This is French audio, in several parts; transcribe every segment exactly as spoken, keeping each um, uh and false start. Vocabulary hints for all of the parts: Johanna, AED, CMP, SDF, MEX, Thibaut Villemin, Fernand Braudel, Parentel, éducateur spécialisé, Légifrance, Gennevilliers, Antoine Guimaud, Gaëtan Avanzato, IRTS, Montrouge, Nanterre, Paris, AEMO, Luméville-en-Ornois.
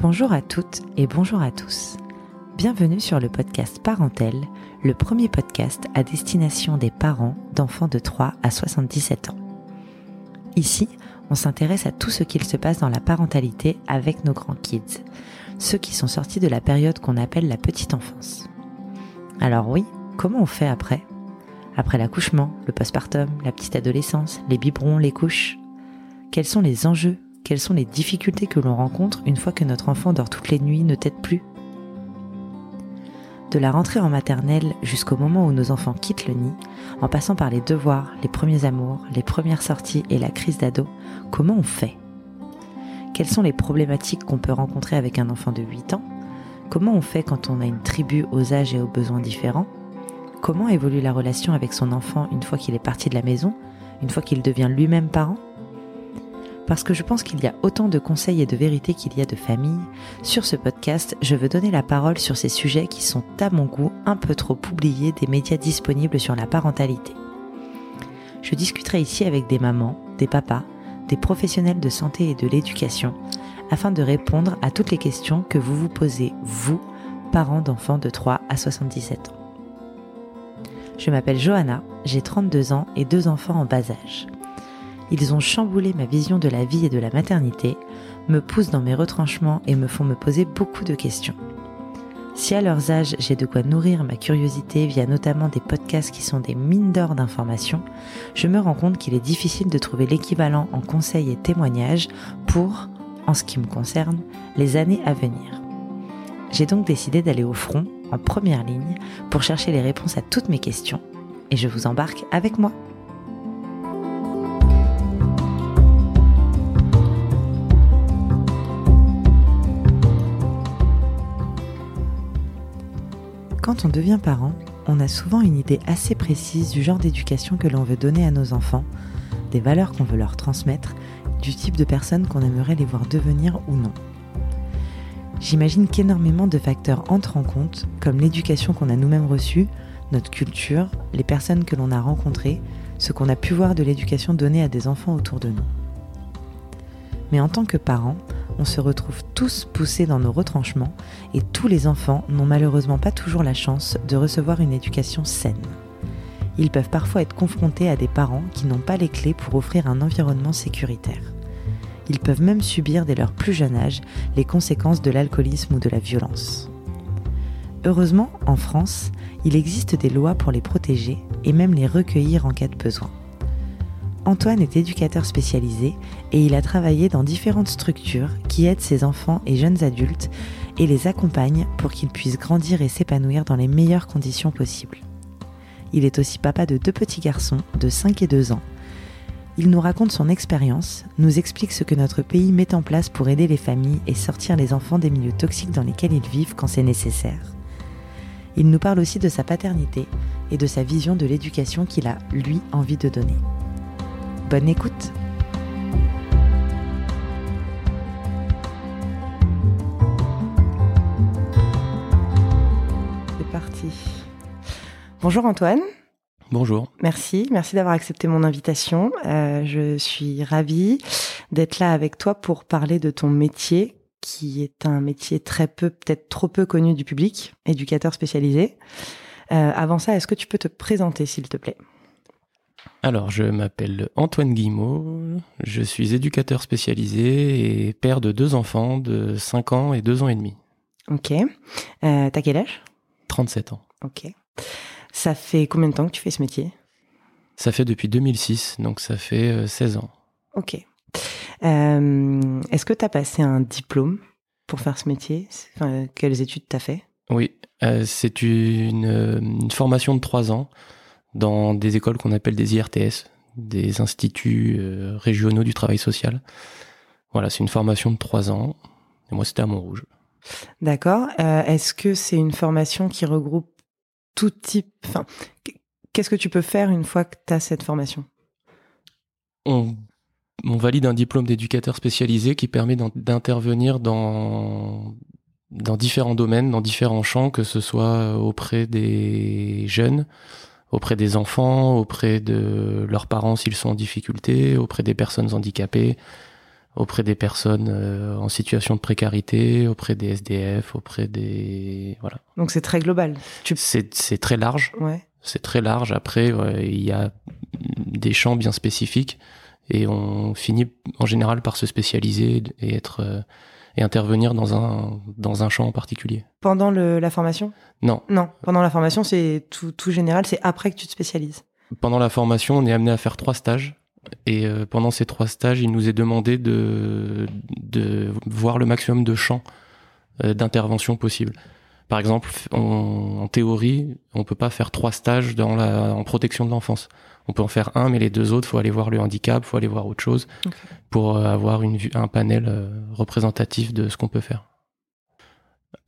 Bonjour à toutes et bonjour à tous. Bienvenue sur le podcast Parentel, le premier podcast à destination des parents d'enfants de trois à soixante-dix-sept ans. Ici, on s'intéresse à tout ce qu'il se passe dans la parentalité avec nos grands kids, ceux qui sont sortis de la période qu'on appelle la petite enfance. Alors oui, comment on fait après ? Après l'accouchement, le postpartum, la petite adolescence, les biberons, les couches ? Quels sont les enjeux ? Quelles sont les difficultés que l'on rencontre une fois que notre enfant dort toutes les nuits, ne tète plus ? De la rentrée en maternelle jusqu'au moment où nos enfants quittent le nid, en passant par les devoirs, les premiers amours, les premières sorties et la crise d'ado, comment on fait ? Quelles sont les problématiques qu'on peut rencontrer avec un enfant de huit ans ? Comment on fait quand on a une tribu aux âges et aux besoins différents ? Comment évolue la relation avec son enfant une fois qu'il est parti de la maison, une fois qu'il devient lui-même parent ? Parce que je pense qu'il y a autant de conseils et de vérités qu'il y a de familles, sur ce podcast, je veux donner la parole sur ces sujets qui sont, à mon goût, un peu trop oubliés des médias disponibles sur la parentalité. Je discuterai ici avec des mamans, des papas, des professionnels de santé et de l'éducation, afin de répondre à toutes les questions que vous vous posez, vous, parents d'enfants de trois à soixante-dix-sept ans. Je m'appelle Johanna, j'ai trente-deux ans et deux enfants en bas âge. Ils ont chamboulé ma vision de la vie et de la maternité, me poussent dans mes retranchements et me font me poser beaucoup de questions. Si à leurs âges, j'ai de quoi nourrir ma curiosité via notamment des podcasts qui sont des mines d'or d'informations, je me rends compte qu'il est difficile de trouver l'équivalent en conseils et témoignages pour, en ce qui me concerne, les années à venir. J'ai donc décidé d'aller au front, en première ligne, pour chercher les réponses à toutes mes questions. Et je vous embarque avec moi. Quand on devient parent, on a souvent une idée assez précise du genre d'éducation que l'on veut donner à nos enfants, des valeurs qu'on veut leur transmettre, du type de personnes qu'on aimerait les voir devenir ou non. J'imagine qu'énormément de facteurs entrent en compte, comme l'éducation qu'on a nous-mêmes reçue, notre culture, les personnes que l'on a rencontrées, ce qu'on a pu voir de l'éducation donnée à des enfants autour de nous. Mais en tant que parents, on se retrouve tous poussés dans nos retranchements et tous les enfants n'ont malheureusement pas toujours la chance de recevoir une éducation saine. Ils peuvent parfois être confrontés à des parents qui n'ont pas les clés pour offrir un environnement sécuritaire. Ils peuvent même subir dès leur plus jeune âge les conséquences de l'alcoolisme ou de la violence. Heureusement, en France, il existe des lois pour les protéger et même les recueillir en cas de besoin. Antoine est éducateur spécialisé et il a travaillé dans différentes structures qui aident ses enfants et jeunes adultes et les accompagnent pour qu'ils puissent grandir et s'épanouir dans les meilleures conditions possibles. Il est aussi papa de deux petits garçons de cinq et deux ans. Il nous raconte son expérience, nous explique ce que notre pays met en place pour aider les familles et sortir les enfants des milieux toxiques dans lesquels ils vivent quand c'est nécessaire. Il nous parle aussi de sa paternité et de sa vision de l'éducation qu'il a, lui, envie de donner. Bonne écoute. C'est parti. Bonjour Antoine. Bonjour. Merci, merci d'avoir accepté mon invitation. Euh, je suis ravie d'être là avec toi pour parler de ton métier, qui est un métier très peu, peut-être trop peu connu du public, éducateur spécialisé. Euh, avant ça, est-ce que tu peux te présenter, s'il te plaît ? Alors, je m'appelle Antoine Guimaud, je suis éducateur spécialisé et père de deux enfants de cinq ans et deux ans et demi. Ok. Euh, t'as quel âge ? trente-sept ans. Ok. Ça fait combien de temps que tu fais ce métier ? Ça fait depuis deux mille six, donc ça fait seize ans. Ok. Euh, est-ce que t'as passé un diplôme pour faire ce métier ? Enfin, quelles études t'as fait ? Oui, euh, c'est une, une formation de trois ans. Dans des écoles qu'on appelle des I R T S, des instituts euh, régionaux du travail social. Voilà, c'est une formation de trois ans. Et moi, c'était à Montrouge. D'accord. Euh, est-ce que c'est une formation qui regroupe tout type... Enfin, qu'est-ce que tu peux faire une fois que tu as cette formation ? on, on valide un diplôme d'éducateur spécialisé qui permet d'intervenir dans... dans différents domaines, dans différents champs, que ce soit auprès des jeunes, auprès des enfants, auprès de leurs parents s'ils sont en difficulté, auprès des personnes handicapées, auprès des personnes euh, en situation de précarité, auprès des S D F, auprès des... Voilà. Donc c'est très global. Tu... C'est, c'est très large. Ouais. C'est très large. Après, ouais, il y a des champs bien spécifiques et on finit en général par se spécialiser et être... Euh, et intervenir dans un, dans un champ en particulier. Pendant le, la formation ? Non. Non, pendant la formation, c'est tout, tout général, c'est après que tu te spécialises. Pendant la formation, on est amené à faire trois stages. Et euh, pendant ces trois stages, il nous est demandé de, de voir le maximum de champs euh, d'intervention possible. Par exemple, on, en théorie, on ne peut pas faire trois stages dans la, en protection de l'enfance. On peut en faire un, mais les deux autres, il faut aller voir le handicap, il faut aller voir autre chose, okay, pour avoir une vue, un panel euh, représentatif de ce qu'on peut faire.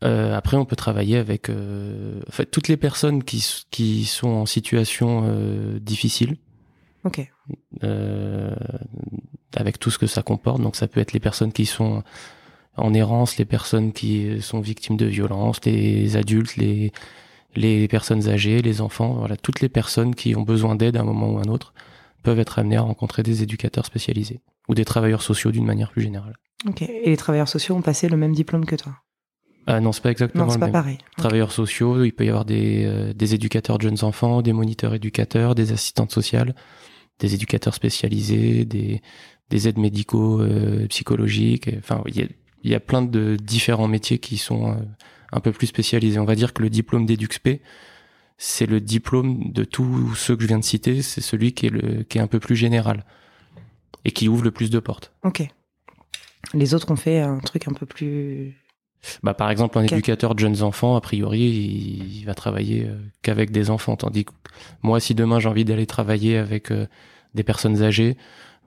Euh, après, on peut travailler avec euh, en fait, toutes les personnes qui, qui sont en situation euh, difficile, okay, euh, avec tout ce que ça comporte. Donc ça peut être les personnes qui sont en errance, les personnes qui sont victimes de violences, les adultes, les... les personnes âgées, les enfants, voilà, toutes les personnes qui ont besoin d'aide à un moment ou à un autre peuvent être amenées à rencontrer des éducateurs spécialisés ou des travailleurs sociaux d'une manière plus générale. Ok. Et les travailleurs sociaux ont passé le même diplôme que toi ? Ah non, c'est pas exactement non, c'est le pas même. Pareil. Okay. Travailleurs sociaux, il peut y avoir des, euh, des éducateurs de jeunes enfants, des moniteurs éducateurs, des assistantes sociales, des éducateurs spécialisés, des, des aides médicaux, euh, psychologiques. Enfin, il y a, y a plein de différents métiers qui sont... Euh, un peu plus spécialisé. On va dire que le diplôme d'Éduxp, c'est le diplôme de tous ceux que je viens de citer, c'est celui qui est, le, qui est un peu plus général et qui ouvre le plus de portes. Ok. Les autres ont fait un truc un peu plus... Bah, par exemple, un éducateur de jeunes enfants, a priori, il, il va travailler euh, qu'avec des enfants, tandis que moi, si demain j'ai envie d'aller travailler avec euh, des personnes âgées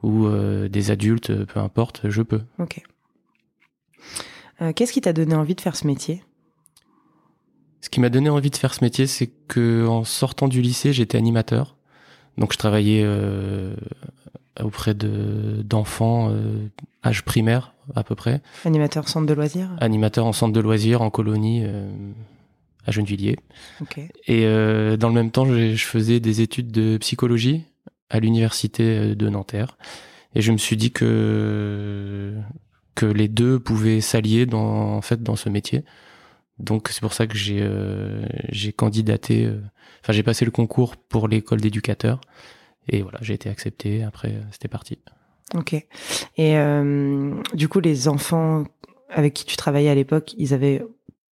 ou euh, des adultes, peu importe, je peux. Ok. Euh, qu'est-ce qui t'a donné envie de faire ce métier ? Ce qui m'a donné envie de faire ce métier, c'est que en sortant du lycée, j'étais animateur. Donc je travaillais euh, auprès de d'enfants euh, âge primaire à peu près. Animateur centre de loisirs. Animateur en centre de loisirs en colonie euh, à Gennevilliers. Okay. Et euh, dans le même temps, je, je faisais des études de psychologie à l'université de Nanterre. Et je me suis dit que que les deux pouvaient s'allier dans en fait dans ce métier. Donc c'est pour ça que j'ai euh, j'ai candidaté, euh, enfin j'ai passé le concours pour l'école d'éducateurs et voilà, j'ai été accepté. Après c'était parti. Ok. Et euh, du coup les enfants avec qui tu travaillais à l'époque, ils avaient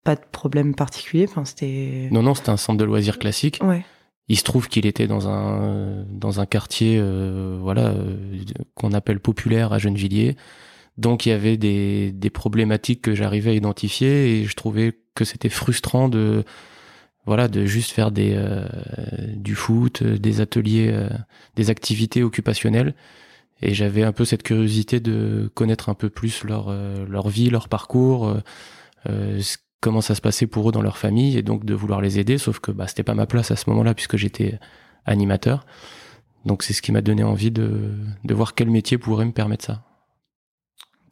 pas de problème particulier. Enfin c'était. Non non, c'était un centre de loisirs classique. Ouais. Il se trouve qu'il était dans un dans un quartier euh, voilà euh, qu'on appelle populaire à Gennevilliers. Donc il y avait des, des problématiques que j'arrivais à identifier et je trouvais que c'était frustrant de voilà de juste faire des euh, du foot, des ateliers, euh, des activités occupationnelles et j'avais un peu cette curiosité de connaître un peu plus leur euh, leur vie, leur parcours, euh, comment ça se passait pour eux dans leur famille et donc de vouloir les aider, sauf que bah c'était pas ma place à ce moment-là puisque j'étais animateur. Donc c'est ce qui m'a donné envie de de voir quel métier pourrait me permettre ça.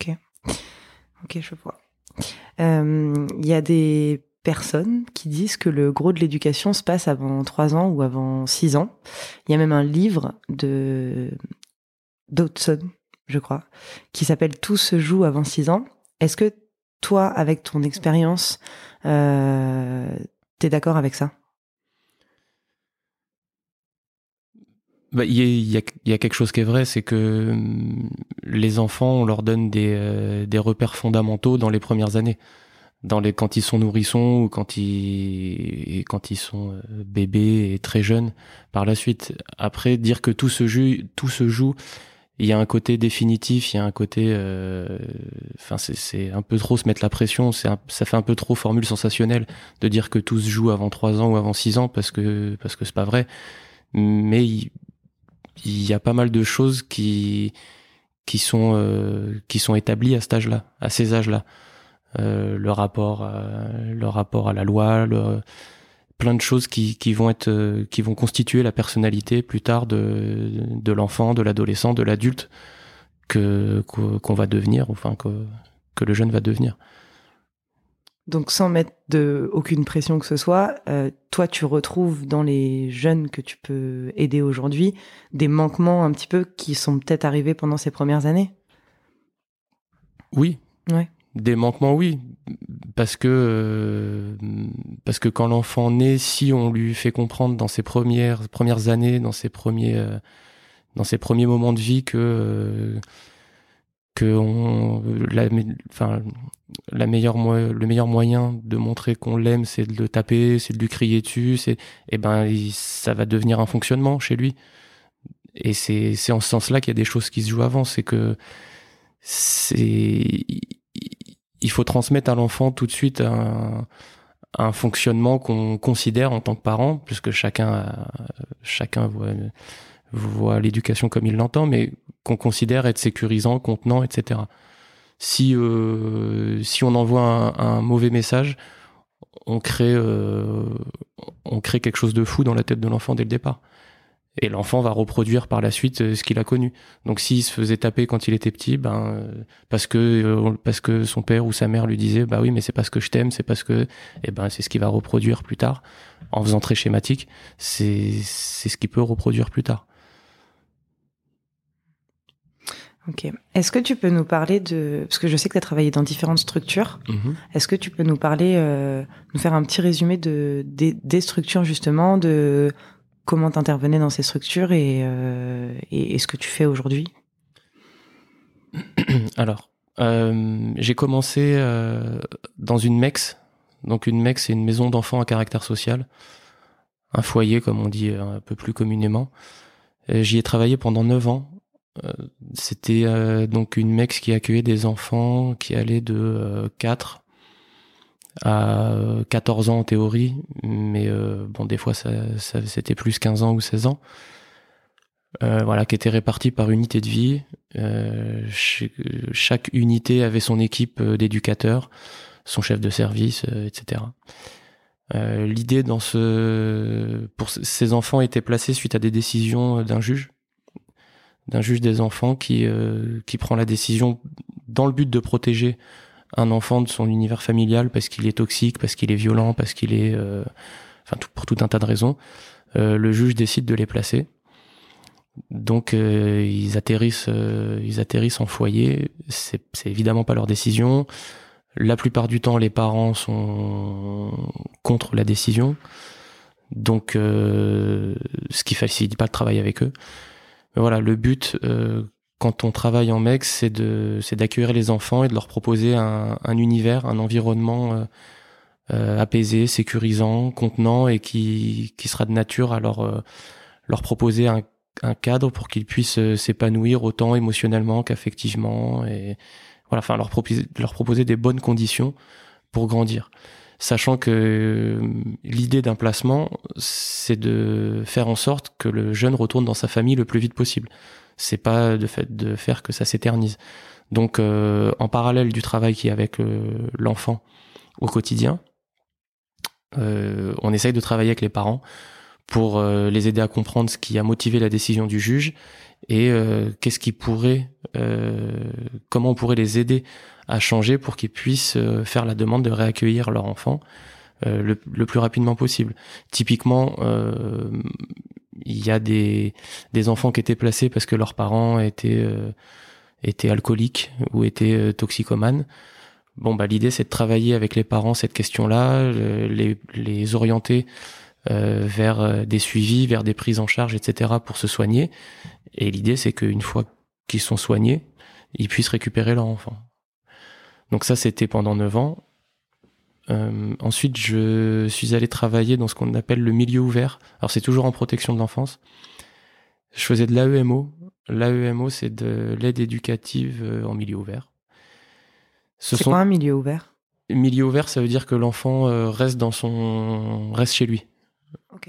Ok, ok, je vois. Il euh, y a des personnes qui disent que le gros de l'éducation se passe avant trois ans ou avant six ans. Il y a même un livre de Dodson, je crois, qui s'appelle « Tout se joue avant six ans ». Est-ce que toi, avec ton expérience, euh, t'es d'accord avec ça ? Bah, y, y, y a quelque chose qui est vrai, c'est que les enfants, on leur donne des, euh, des repères fondamentaux dans les premières années. Dans les, quand ils sont nourrissons ou quand ils, quand ils sont euh, bébés et très jeunes par la suite. Après, dire que tout se joue, tout se joue, il y a un côté définitif, il y a un côté... Enfin, euh, c'est, c'est un peu trop se mettre la pression, c'est un, ça fait un peu trop formule sensationnelle de dire que tout se joue avant trois ans ou avant six ans parce que, parce que c'est pas vrai. Mais... Y, il y a pas mal de choses qui qui sont euh, qui sont établies à cet âge-là, à ces âges-là, euh, le rapport à, le rapport à la loi, le, plein de choses qui qui vont être qui vont constituer la personnalité plus tard de de l'enfant, de l'adolescent, de l'adulte que qu'on va devenir, enfin que que le jeune va devenir. Donc sans mettre de aucune pression que ce soit, euh, toi tu retrouves dans les jeunes que tu peux aider aujourd'hui des manquements un petit peu qui sont peut-être arrivés pendant ces premières années ? Oui. Ouais. Des manquements, oui. Parce que, euh, parce que quand l'enfant naît, si on lui fait comprendre dans ses premières, premières années, dans ses premiers, euh, dans ses premiers moments de vie que, euh, que on, la, enfin, la meilleure, le meilleur moyen de montrer qu'on l'aime, c'est de le taper, c'est de lui crier dessus, c'est, eh ben, il, ça va devenir un fonctionnement chez lui. Et c'est, c'est en ce sens-là qu'il y a des choses qui se jouent avant. C'est que c'est... Il faut transmettre à l'enfant tout de suite un, un fonctionnement qu'on considère en tant que parent, puisque chacun, a, chacun voit, voit l'éducation comme il l'entend, mais qu'on considère être sécurisant, contenant, et cetera. Si, euh, si on envoie un, un mauvais message, on crée, euh, on crée quelque chose de fou dans la tête de l'enfant dès le départ. Et l'enfant va reproduire par la suite ce qu'il a connu. Donc s'il se faisait taper quand il était petit, ben parce que parce que son père ou sa mère lui disait bah oui mais c'est parce que je t'aime, c'est parce que eh ben c'est ce qu'il va reproduire plus tard en faisant très schématique, c'est c'est ce qu'il peut reproduire plus tard. Ok. Est-ce que tu peux nous parler de... Parce que je sais que tu as travaillé dans différentes structures. Mmh. Est-ce que tu peux nous parler, euh, nous faire un petit résumé de des, des structures justement, de comment t'intervenais dans ces structures et, euh, et, et ce que tu fais aujourd'hui? Alors, euh, j'ai commencé euh, dans une MEX. Donc une MEX, c'est une maison d'enfants à caractère social. Un foyer, comme on dit un peu plus communément. Et j'y ai travaillé pendant neuf ans. Euh, c'était euh, donc une MEX qui accueillait des enfants qui allaient de euh, quatre à quatorze ans en théorie, mais euh, bon des fois ça, ça c'était plus quinze ans ou seize ans, euh, voilà, qui étaient répartis par unité de vie. Euh, ch- chaque unité avait son équipe d'éducateurs, son chef de service, euh, et cetera. Euh, l'idée dans ce pour c- ces enfants était placée suite à des décisions d'un juge, d'un juge des enfants qui euh, qui prend la décision dans le but de protéger un enfant de son univers familial parce qu'il est toxique, parce qu'il est violent, parce qu'il est... Euh, enfin, tout, pour tout un tas de raisons. Euh, le juge décide de les placer. Donc, euh, ils atterrissent euh, ils atterrissent en foyer. C'est, c'est évidemment pas leur décision. La plupart du temps, les parents sont contre la décision. Donc, euh, ce qui facilite pas le travail avec eux. Mais voilà, le but... Euh, Quand on travaille en MEX, c'est de c'est d'accueillir les enfants et de leur proposer un, un univers, un environnement euh, euh, apaisé, sécurisant, contenant et qui qui sera de nature à leur euh, leur proposer un, un cadre pour qu'ils puissent s'épanouir autant émotionnellement qu'affectivement et voilà, enfin leur proposer leur proposer des bonnes conditions pour grandir, sachant que euh, l'idée d'un placement, c'est de faire en sorte que le jeune retourne dans sa famille le plus vite possible. C'est pas de fait de faire que ça s'éternise. Donc, euh, en parallèle du travail qui est avec euh, l'enfant au quotidien, euh, on essaye de travailler avec les parents pour euh, les aider à comprendre ce qui a motivé la décision du juge et euh, qu'est-ce qui pourrait, euh, comment on pourrait les aider à changer pour qu'ils puissent euh, faire la demande de réaccueillir leur enfant euh, le, le plus rapidement possible. Typiquement, euh, il y a des des enfants qui étaient placés parce que leurs parents étaient euh, étaient alcooliques ou étaient euh, toxicomanes. Bon bah l'idée c'est de travailler avec les parents cette question-là, les les orienter euh, vers des suivis, vers des prises en charge, et cetera pour se soigner. Et l'idée c'est qu'une fois qu'ils sont soignés, ils puissent récupérer leur enfant. Donc ça c'était pendant neuf ans. Euh, ensuite, je suis allé travailler dans ce qu'on appelle le milieu ouvert. Alors, c'est toujours en protection de l'enfance. Je faisais de l'A E M O. L'A E M O, c'est de l'aide éducative en milieu ouvert. Ce c'est sont... quoi un milieu ouvert? Milieu ouvert, ça veut dire que l'enfant reste dans son, reste chez lui. Ok.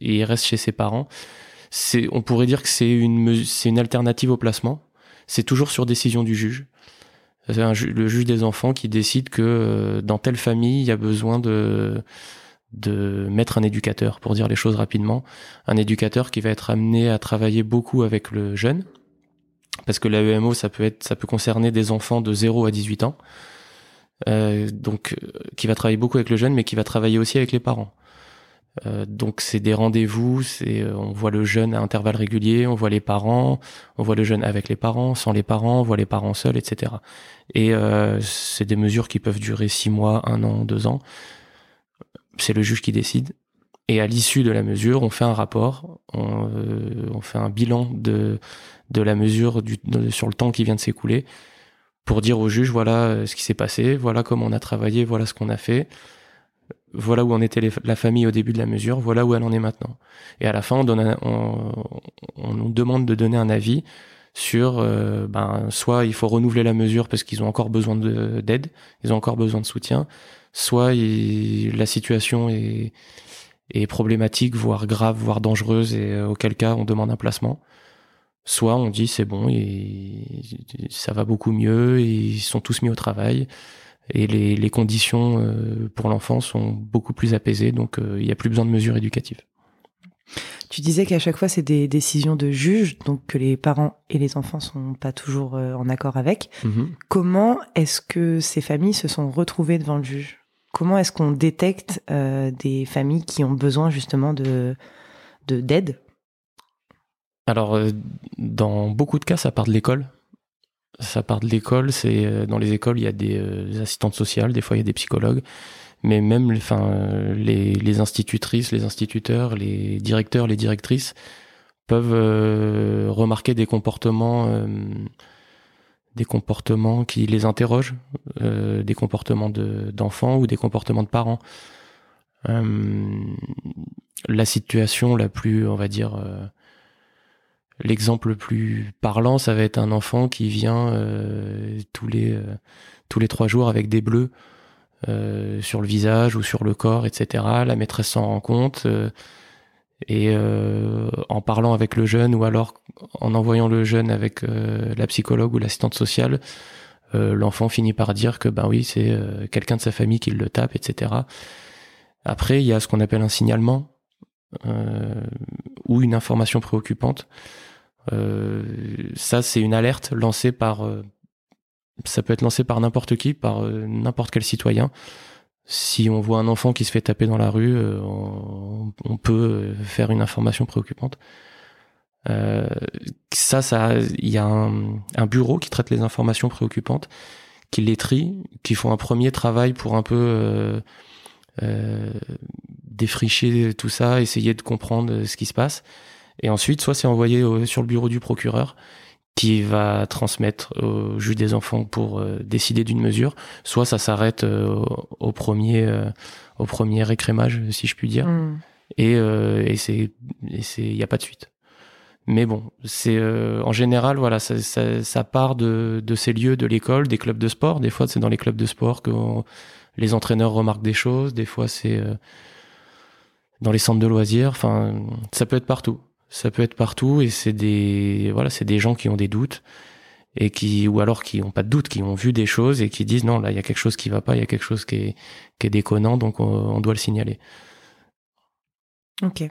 Et il reste chez ses parents. C'est, on pourrait dire que c'est une, c'est une alternative au placement. C'est toujours sur décision du juge. C'est un ju- le juge des enfants qui décide que euh, dans telle famille, il y a besoin de, de mettre un éducateur, pour dire les choses rapidement. Un éducateur qui va être amené à travailler beaucoup avec le jeune, parce que l'A E M O, ça peut, être, ça peut concerner des enfants de zéro à dix-huit ans, euh, donc qui va travailler beaucoup avec le jeune, mais qui va travailler aussi avec les parents. Euh, donc c'est des rendez-vous, c'est euh, on voit le jeune à intervalles réguliers, on voit les parents, on voit le jeune avec les parents, sans les parents, on voit les parents seuls, et cetera. Et euh, c'est des mesures qui peuvent durer six mois, un an, deux ans. C'est le juge qui décide. Et à l'issue de la mesure, on fait un rapport, on, euh, on fait un bilan de de la mesure du, de, sur le temps qui vient de s'écouler pour dire au juge voilà ce qui s'est passé, voilà comment on a travaillé, voilà ce qu'on a fait. Voilà où en était les, la famille au début de la mesure, voilà où elle en est maintenant. Et à la fin, on, donne un, on, on nous demande de donner un avis sur, euh, ben, soit il faut renouveler la mesure parce qu'ils ont encore besoin de, d'aide, ils ont encore besoin de soutien, soit il, la situation est, est problématique, voire grave, voire dangereuse, et euh, auquel cas on demande un placement. Soit on dit c'est bon, et, ça va beaucoup mieux, et ils sont tous mis au travail. Et les, les conditions euh, pour l'enfant sont beaucoup plus apaisées, donc il euh, n'y a plus besoin de mesures éducatives. Tu disais qu'à chaque fois, c'est des décisions de juge, donc que les parents et les enfants ne sont pas toujours euh, en accord avec. Mm-hmm. Comment est-ce que ces familles se sont retrouvées devant le juge ? Comment est-ce qu'on détecte euh, des familles qui ont besoin justement de, de, d'aide ? Alors, euh, dans beaucoup de cas, ça part de l'école. Ça part de l'école, c'est dans les écoles, il y a des, euh, des assistantes sociales, des fois il y a des psychologues, mais même enfin euh, les les institutrices, les instituteurs, les directeurs, les directrices peuvent euh, remarquer des comportements euh, des comportements qui les interrogent, euh, des comportements de d'enfants ou des comportements de parents. Euh, la situation la plus, on va dire euh, l'exemple le plus parlant, ça va être un enfant qui vient euh, tous les euh, tous les trois jours avec des bleus euh, sur le visage ou sur le corps, et cetera. La maîtresse s'en rend compte euh, et euh, en parlant avec le jeune ou alors en envoyant le jeune avec euh, la psychologue ou l'assistante sociale, euh, l'enfant finit par dire que ben oui, c'est euh, quelqu'un de sa famille qui le tape, et cetera. Après, il y a ce qu'on appelle un signalement. Euh, ou une information préoccupante. Euh, ça, c'est une alerte lancée par... Euh, ça peut être lancé par n'importe qui, par euh, n'importe quel citoyen. Si on voit un enfant qui se fait taper dans la rue, euh, on, on peut faire une information préoccupante. Euh, ça, ça, il y a un, un bureau qui traite les informations préoccupantes, qui les trie, qui font un premier travail pour un peu... Euh, Euh, défricher tout ça, essayer de comprendre ce qui se passe, et ensuite soit c'est envoyé au, sur le bureau du procureur qui va transmettre au juge des enfants pour euh, décider d'une mesure, soit ça s'arrête euh, au premier euh, au premier écrémage, si je puis dire. Mm. et euh, et c'est et c'est il y a pas de suite, mais bon, c'est euh, en général, voilà, ça, ça ça part de de ces lieux, de l'école, des clubs de sport. Des fois c'est dans les clubs de sport que on, les entraîneurs remarquent des choses, des fois c'est euh, dans les centres de loisirs, enfin ça peut être partout. Ça peut être partout et c'est des voilà, c'est des gens qui ont des doutes et qui ou alors qui ont pas de doutes, qui ont vu des choses et qui disent non, là il y a quelque chose qui va pas, il y a quelque chose qui est qui est déconnant, donc on, on doit le signaler. OK.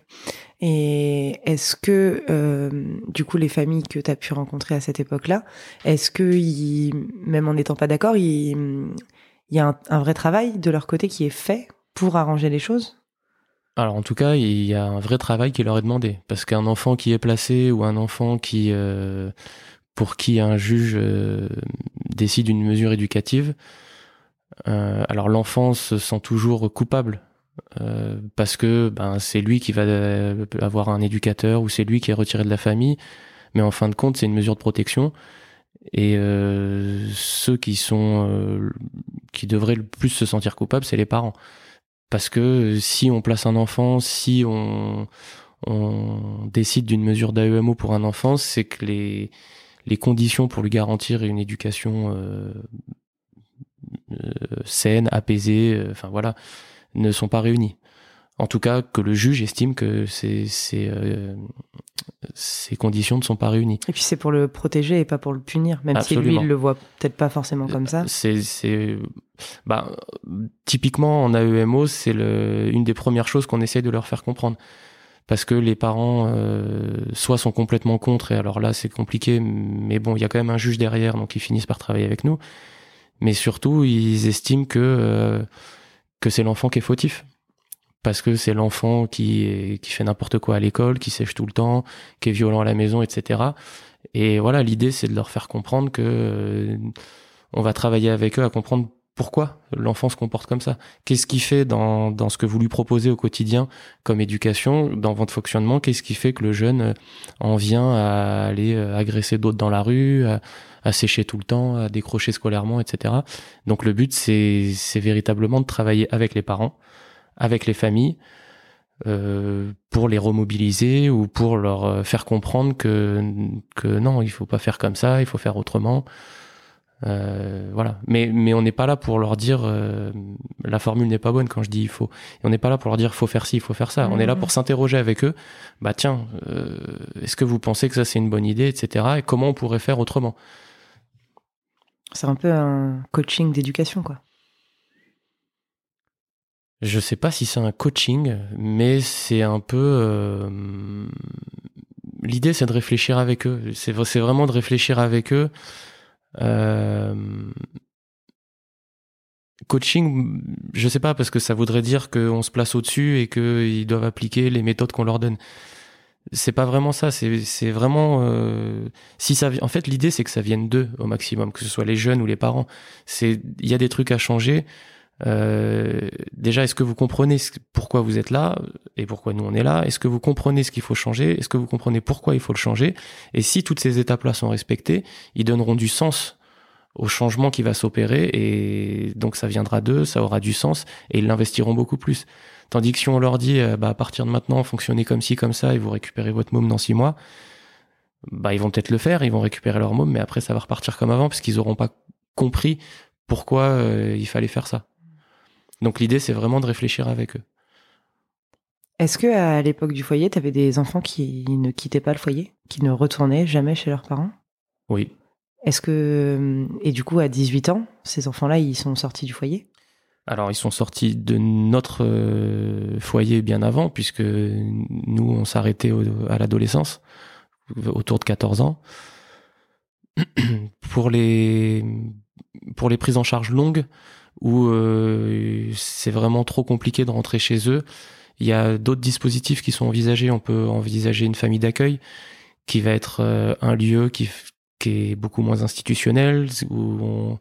Et est-ce que, euh, du coup, les familles que tu as pu rencontrer à cette époque-là, est-ce que, ils, même en n'étant pas d'accord, il y a un, un vrai travail de leur côté qui est fait pour arranger les choses ? Alors, en tout cas, il y a un vrai travail qui leur est demandé. Parce qu'un enfant qui est placé ou un enfant qui, euh, pour qui un juge euh, décide une mesure éducative, euh, alors l'enfant se sent toujours coupable. Euh, parce que ben c'est lui qui va euh, avoir un éducateur ou c'est lui qui est retiré de la famille, mais en fin de compte c'est une mesure de protection et euh, ceux qui sont euh, qui devraient le plus se sentir coupables, c'est les parents, parce que si on place un enfant, si on on décide d'une mesure d'A E M O pour un enfant, c'est que les les conditions pour lui garantir une éducation euh, euh, saine, apaisée, euh, enfin voilà, ne sont pas réunis. En tout cas, que le juge estime que ces, ces, euh, ces conditions ne sont pas réunies. Et puis c'est pour le protéger et pas pour le punir, même Absolument. Si lui, il le voit peut-être pas forcément comme ça. C'est, c'est, bah, typiquement, en A E M O, c'est le, une des premières choses qu'on essaye de leur faire comprendre. Parce que les parents, euh, soit sont complètement contre, et alors là, c'est compliqué, mais bon, il y a quand même un juge derrière, donc ils finissent par travailler avec nous. Mais surtout, ils estiment que... Euh, que c'est l'enfant qui est fautif, parce que c'est l'enfant qui, est, qui fait n'importe quoi à l'école, qui sèche tout le temps, qui est violent à la maison, et cetera. Et voilà, l'idée, c'est de leur faire comprendre que euh, on va travailler avec eux à comprendre pourquoi l'enfant se comporte comme ça. Qu'est-ce qui fait dans, dans ce que vous lui proposez au quotidien comme éducation, dans votre fonctionnement, qu'est-ce qui fait que le jeune en vient à aller agresser d'autres dans la rue, à, à sécher tout le temps, à décrocher scolairement, et cetera. Donc le but, c'est, c'est véritablement de travailler avec les parents, avec les familles, euh, pour les remobiliser ou pour leur faire comprendre que, que non, il faut pas faire comme ça, il faut faire autrement. Euh, voilà, mais mais on n'est pas là pour leur dire euh, la formule n'est pas bonne quand je dis il faut. Et on n'est pas là pour leur dire faut faire ci, faut faire ça. Mmh. On est là pour s'interroger avec eux. Bah tiens, euh, est-ce que vous pensez que ça c'est une bonne idée, et cetera. Et comment on pourrait faire autrement ? C'est un peu un coaching d'éducation, quoi. Je sais pas si c'est un coaching, mais c'est un peu. Euh, l'idée c'est de réfléchir avec eux. C'est c'est vraiment de réfléchir avec eux. Euh, coaching, je sais pas, parce que ça voudrait dire qu'on se place au-dessus et qu'ils doivent appliquer les méthodes qu'on leur donne. C'est pas vraiment ça, c'est, c'est vraiment euh, si ça, en fait l'idée c'est que ça vienne d'eux au maximum, que ce soit les jeunes ou les parents. C'est, il y a des trucs à changer. Euh, déjà, est-ce que vous comprenez pourquoi vous êtes là et pourquoi nous on est là ? Est-ce que vous comprenez ce qu'il faut changer ? Est-ce que vous comprenez pourquoi il faut le changer ? Et si toutes ces étapes-là sont respectées, ils donneront du sens au changement qui va s'opérer et donc ça viendra d'eux, ça aura du sens et ils l'investiront beaucoup plus. Tandis que si on leur dit euh, bah, à partir de maintenant, fonctionnez comme ci, comme ça et vous récupérez votre môme dans six mois, bah, ils vont peut-être le faire, ils vont récupérer leur môme, mais après ça va repartir comme avant parce qu'ils n'auront pas compris pourquoi euh, il fallait faire ça. Donc l'idée, c'est vraiment de réfléchir avec eux. Est-ce qu'à l'époque du foyer, tu avais des enfants qui ne quittaient pas le foyer, qui ne retournaient jamais chez leurs parents ? Oui. Est-ce que... Et du coup, à dix-huit ans, ces enfants-là, ils sont sortis du foyer ? Alors, ils sont sortis de notre foyer bien avant, puisque nous, on s'arrêtait au, à l'adolescence, autour de quatorze ans. Pour les, pour les prises en charge longues, où euh, c'est vraiment trop compliqué de rentrer chez eux. Il y a d'autres dispositifs qui sont envisagés. On peut envisager une famille d'accueil qui va être euh, un lieu qui, qui est beaucoup moins institutionnel, où on,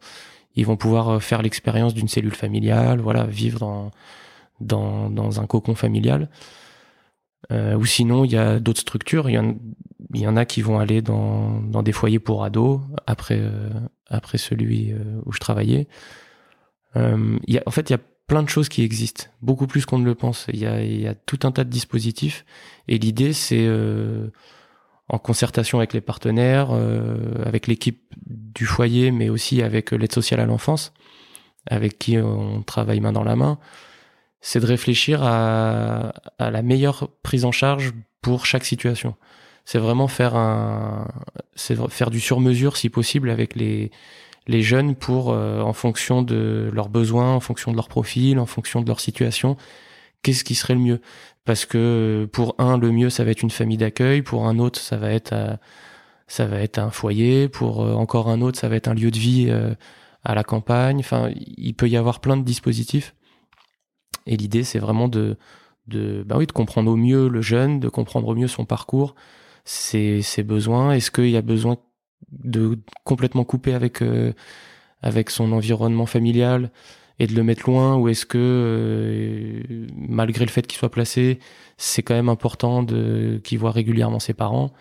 ils vont pouvoir faire l'expérience d'une cellule familiale, voilà, vivre dans, dans, dans un cocon familial. Euh, ou sinon, il y a d'autres structures. Il y en, il y en a qui vont aller dans, dans des foyers pour ados, après, euh, après celui où je travaillais. Euh, y a, en fait, il y a plein de choses qui existent, beaucoup plus qu'on ne le pense. Il y a, y a tout un tas de dispositifs et l'idée, c'est euh, en concertation avec les partenaires, euh, avec l'équipe du foyer, mais aussi avec l'aide sociale à l'enfance, avec qui on travaille main dans la main, c'est de réfléchir à, à la meilleure prise en charge pour chaque situation. C'est vraiment faire un, c'est faire du sur-mesure si possible avec les les jeunes pour, euh, en fonction de leurs besoins, en fonction de leur profil, en fonction de leur situation, qu'est-ce qui serait le mieux ? Parce que pour un, le mieux, ça va être une famille d'accueil, pour un autre, ça va être, à, ça va être un foyer, pour euh, encore un autre, ça va être un lieu de vie euh, à la campagne. Enfin, il peut y avoir plein de dispositifs. Et l'idée, c'est vraiment de, de, bah oui, de comprendre au mieux le jeune, de comprendre au mieux son parcours, ses, ses besoins. Est-ce qu'il y a besoin de complètement couper avec euh, avec son environnement familial et de le mettre loin, ou est-ce que euh, malgré le fait qu'il soit placé, c'est quand même important de qu'il voit régulièrement ses parents.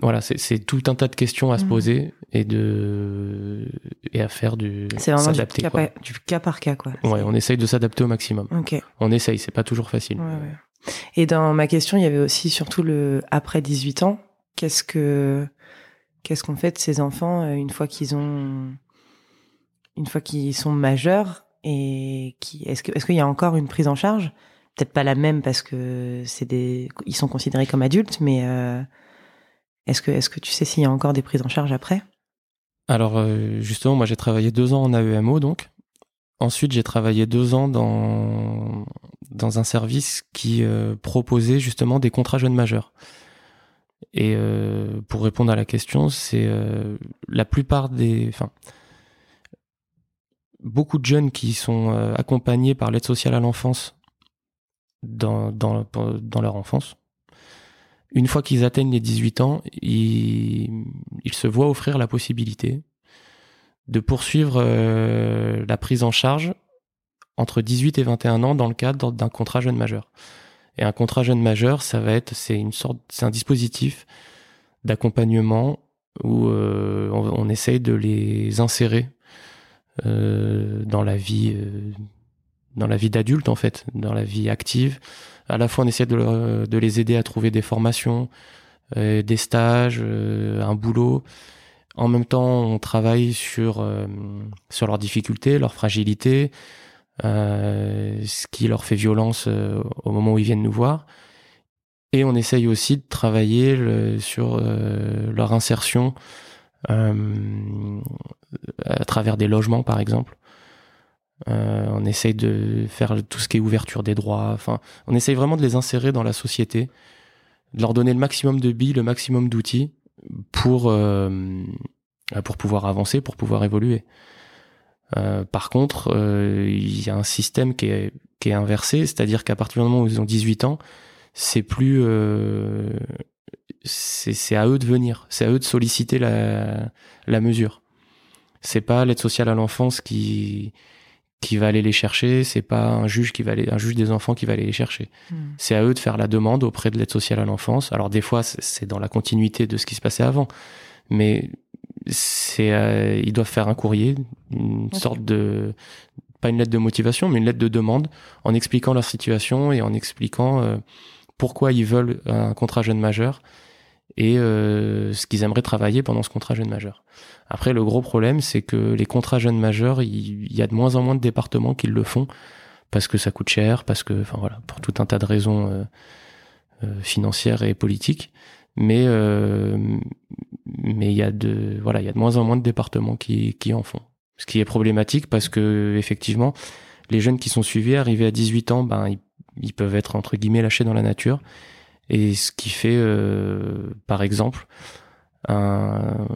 Voilà, c'est, c'est tout un tas de questions à mmh. se poser et de et à faire du c'est vraiment s'adapter, du, quoi. Cas par, du cas par cas, quoi. Ouais, on essaye de s'adapter au maximum. Okay. On essaye, c'est pas toujours facile. Ouais, ouais. Et dans ma question, il y avait aussi surtout le après dix-huit ans, qu'est-ce que Qu'est-ce qu'on fait de ces enfants une fois qu'ils ont, une fois qu'ils sont majeurs et qui, est-ce que, est-ce qu'il y a encore une prise en charge ? Peut-être pas la même parce que c'est des, ils sont considérés comme adultes, mais euh, est-ce que, est-ce que tu sais s'il y a encore des prises en charge après ? Alors justement, moi j'ai travaillé deux ans en A E M O donc. Ensuite j'ai travaillé deux ans dans dans un service qui euh, proposait justement des contrats jeunes majeurs. Et euh, pour répondre à la question, c'est euh, la plupart des... Enfin, beaucoup de jeunes qui sont euh, accompagnés par l'aide sociale à l'enfance dans, dans, dans leur enfance. Une fois qu'ils atteignent les dix-huit ans, ils, ils se voient offrir la possibilité de poursuivre euh, la prise en charge entre dix-huit et vingt et un ans dans le cadre d'un contrat jeune majeur. Et un contrat jeune majeur, ça va être, c'est une sorte, c'est un dispositif d'accompagnement où euh, on, on essaye de les insérer euh, dans la vie, euh, dans la vie d'adulte en fait, dans la vie active. À la fois, on essaie de, leur, de les aider à trouver des formations, euh, des stages, euh, un boulot. En même temps, on travaille sur euh, sur leurs difficultés, leurs fragilités, euh, ce qui leur fait violence euh, au moment où ils viennent nous voir. Et on essaye aussi de travailler le, sur euh, leur insertion euh, à travers des logements, par exemple. Euh, on essaye de faire tout ce qui est ouverture des droits. Enfin, on essaye vraiment de les insérer dans la société, de leur donner le maximum de billes, le maximum d'outils pour euh, pour pouvoir avancer, pour pouvoir évoluer. Euh, par contre, il euh, y a un système qui est qui est inversé, c'est-à-dire qu'à partir du moment où ils ont dix-huit ans, c'est plus euh, c'est c'est à eux de venir, c'est à eux de solliciter la la mesure. C'est pas l'aide sociale à l'enfance qui qui va aller les chercher, c'est pas un juge qui va aller, un juge des enfants qui va aller les chercher. Mmh. C'est à eux de faire la demande auprès de l'aide sociale à l'enfance. Alors des fois, c'est dans la continuité de ce qui se passait avant, mais c'est euh, ils doivent faire un courrier, une okay. sorte de, pas une lettre de motivation, mais une lettre de demande, en expliquant leur situation et en expliquant euh, pourquoi ils veulent un contrat jeune majeur et euh, ce qu'ils aimeraient travailler pendant ce contrat jeune majeur. Après, le gros problème, c'est que les contrats jeunes majeurs, il y, y a de moins en moins de départements qui le font, parce que ça coûte cher, parce que, enfin voilà, pour tout un tas de raisons euh, euh, financières et politiques. Mais euh, mais il y a de voilà, il y a de moins en moins de départements qui qui en font. Ce qui est problématique parce que effectivement, les jeunes qui sont suivis, arrivés à dix-huit ans, ben ils, ils peuvent être entre guillemets lâchés dans la nature. Et ce qui fait, euh, par exemple, un,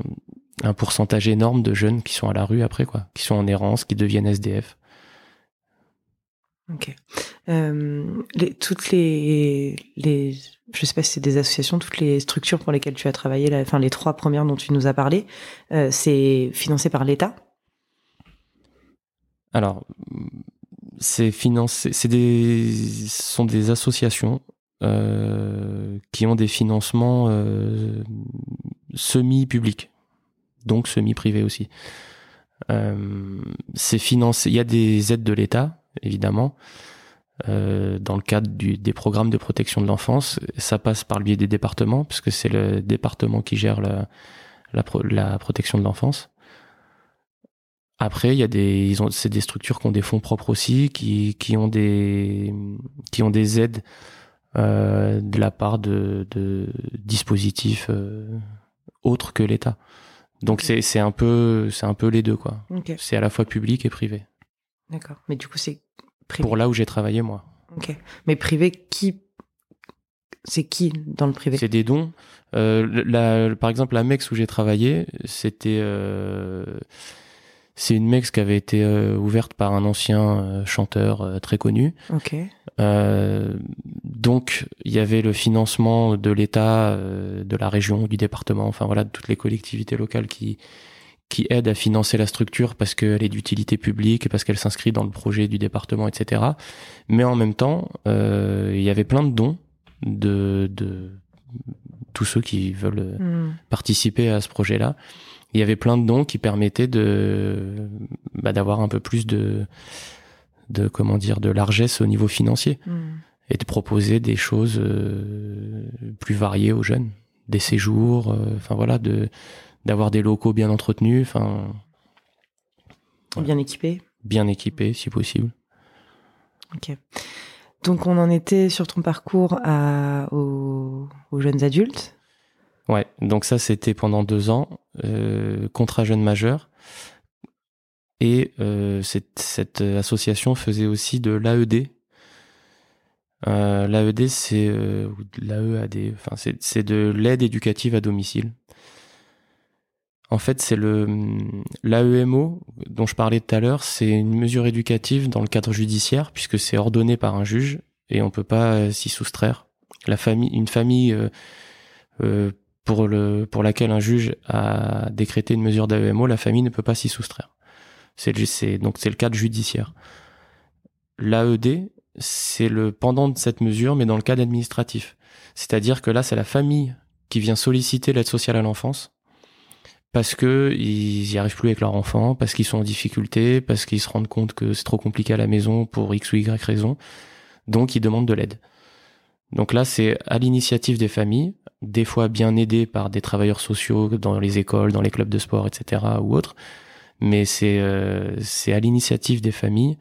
un pourcentage énorme de jeunes qui sont à la rue après, quoi, qui sont en errance, qui deviennent S D F. Ok. Euh, les, toutes les, les, je sais pas si c'est des associations, toutes les structures pour lesquelles tu as travaillé, la, enfin les trois premières dont tu nous as parlé, euh, c'est financé par l'État ? Alors, c'est financé, c'est des, ce sont des associations. Euh, qui ont des financements euh, semi-publics, donc semi-privés aussi. Euh, c'est financé. Il y a des aides de l'État, évidemment, euh, dans le cadre du, des programmes de protection de l'enfance. Ça passe par le biais des départements, puisque c'est le département qui gère la, la, pro, la protection de l'enfance. Après, il y a des, ils ont, c'est des structures qui ont des fonds propres aussi, qui, qui ont des, qui ont des aides. Euh, de la part de, de dispositifs euh, autres que l'État. Donc okay. c'est c'est un peu c'est un peu les deux quoi. Okay. C'est à la fois public et privé. D'accord. Mais du coup c'est privé. Pour là où j'ai travaillé moi. Ok. Mais privé qui c'est qui dans le privé? C'est des dons. Euh, la, la, par exemple la MEX où j'ai travaillé, c'était euh, c'est une MEX qui avait été euh, ouverte par un ancien euh, chanteur euh, très connu. Ok. Euh, donc, il y avait le financement de l'État, euh, de la région, du département, enfin voilà, de toutes les collectivités locales qui qui aident à financer la structure parce qu'elle est d'utilité publique et parce qu'elle s'inscrit dans le projet du département, et cetera. Mais en même temps, euh, il y avait plein de dons de de tous ceux qui veulent mmh. participer à ce projet-là. Il y avait plein de dons qui permettaient de bah, d'avoir un peu plus de de comment dire de largesse au niveau financier mmh. et de proposer des choses euh, plus variées aux jeunes, des séjours, enfin euh, voilà, de d'avoir des locaux bien entretenus, enfin voilà. bien équipés, bien équipés si possible. Ok. Donc on en était sur ton parcours à, aux, aux jeunes adultes. Ouais, donc ça c'était pendant deux ans, euh, contrat jeune majeur, et euh, cette, cette association faisait aussi de l'A E D. Euh, L'A E D c'est euh, l'A E A D, enfin c'est, c'est de l'aide éducative à domicile. En fait c'est le l'A E M O dont je parlais tout à l'heure, c'est une mesure éducative dans le cadre judiciaire puisque c'est ordonné par un juge et on ne peut pas euh, s'y soustraire. La famille, une famille euh, euh, pour, le, pour laquelle un juge a décrété une mesure d'A E M O, la famille ne peut pas s'y soustraire. C'est le, c'est, donc c'est le cadre judiciaire. L'A E D, c'est le pendant de cette mesure, mais dans le cadre administratif. C'est-à-dire que là, c'est la famille qui vient solliciter l'aide sociale à l'enfance parce qu'ils n'y arrivent plus avec leur enfant, parce qu'ils sont en difficulté, parce qu'ils se rendent compte que c'est trop compliqué à la maison pour X ou Y raison. Donc, ils demandent de l'aide. Donc là, c'est à l'initiative des familles, des fois bien aidées par des travailleurs sociaux dans les écoles, dans les clubs de sport, et cetera ou autres. Mais c'est, euh, c'est à l'initiative des familles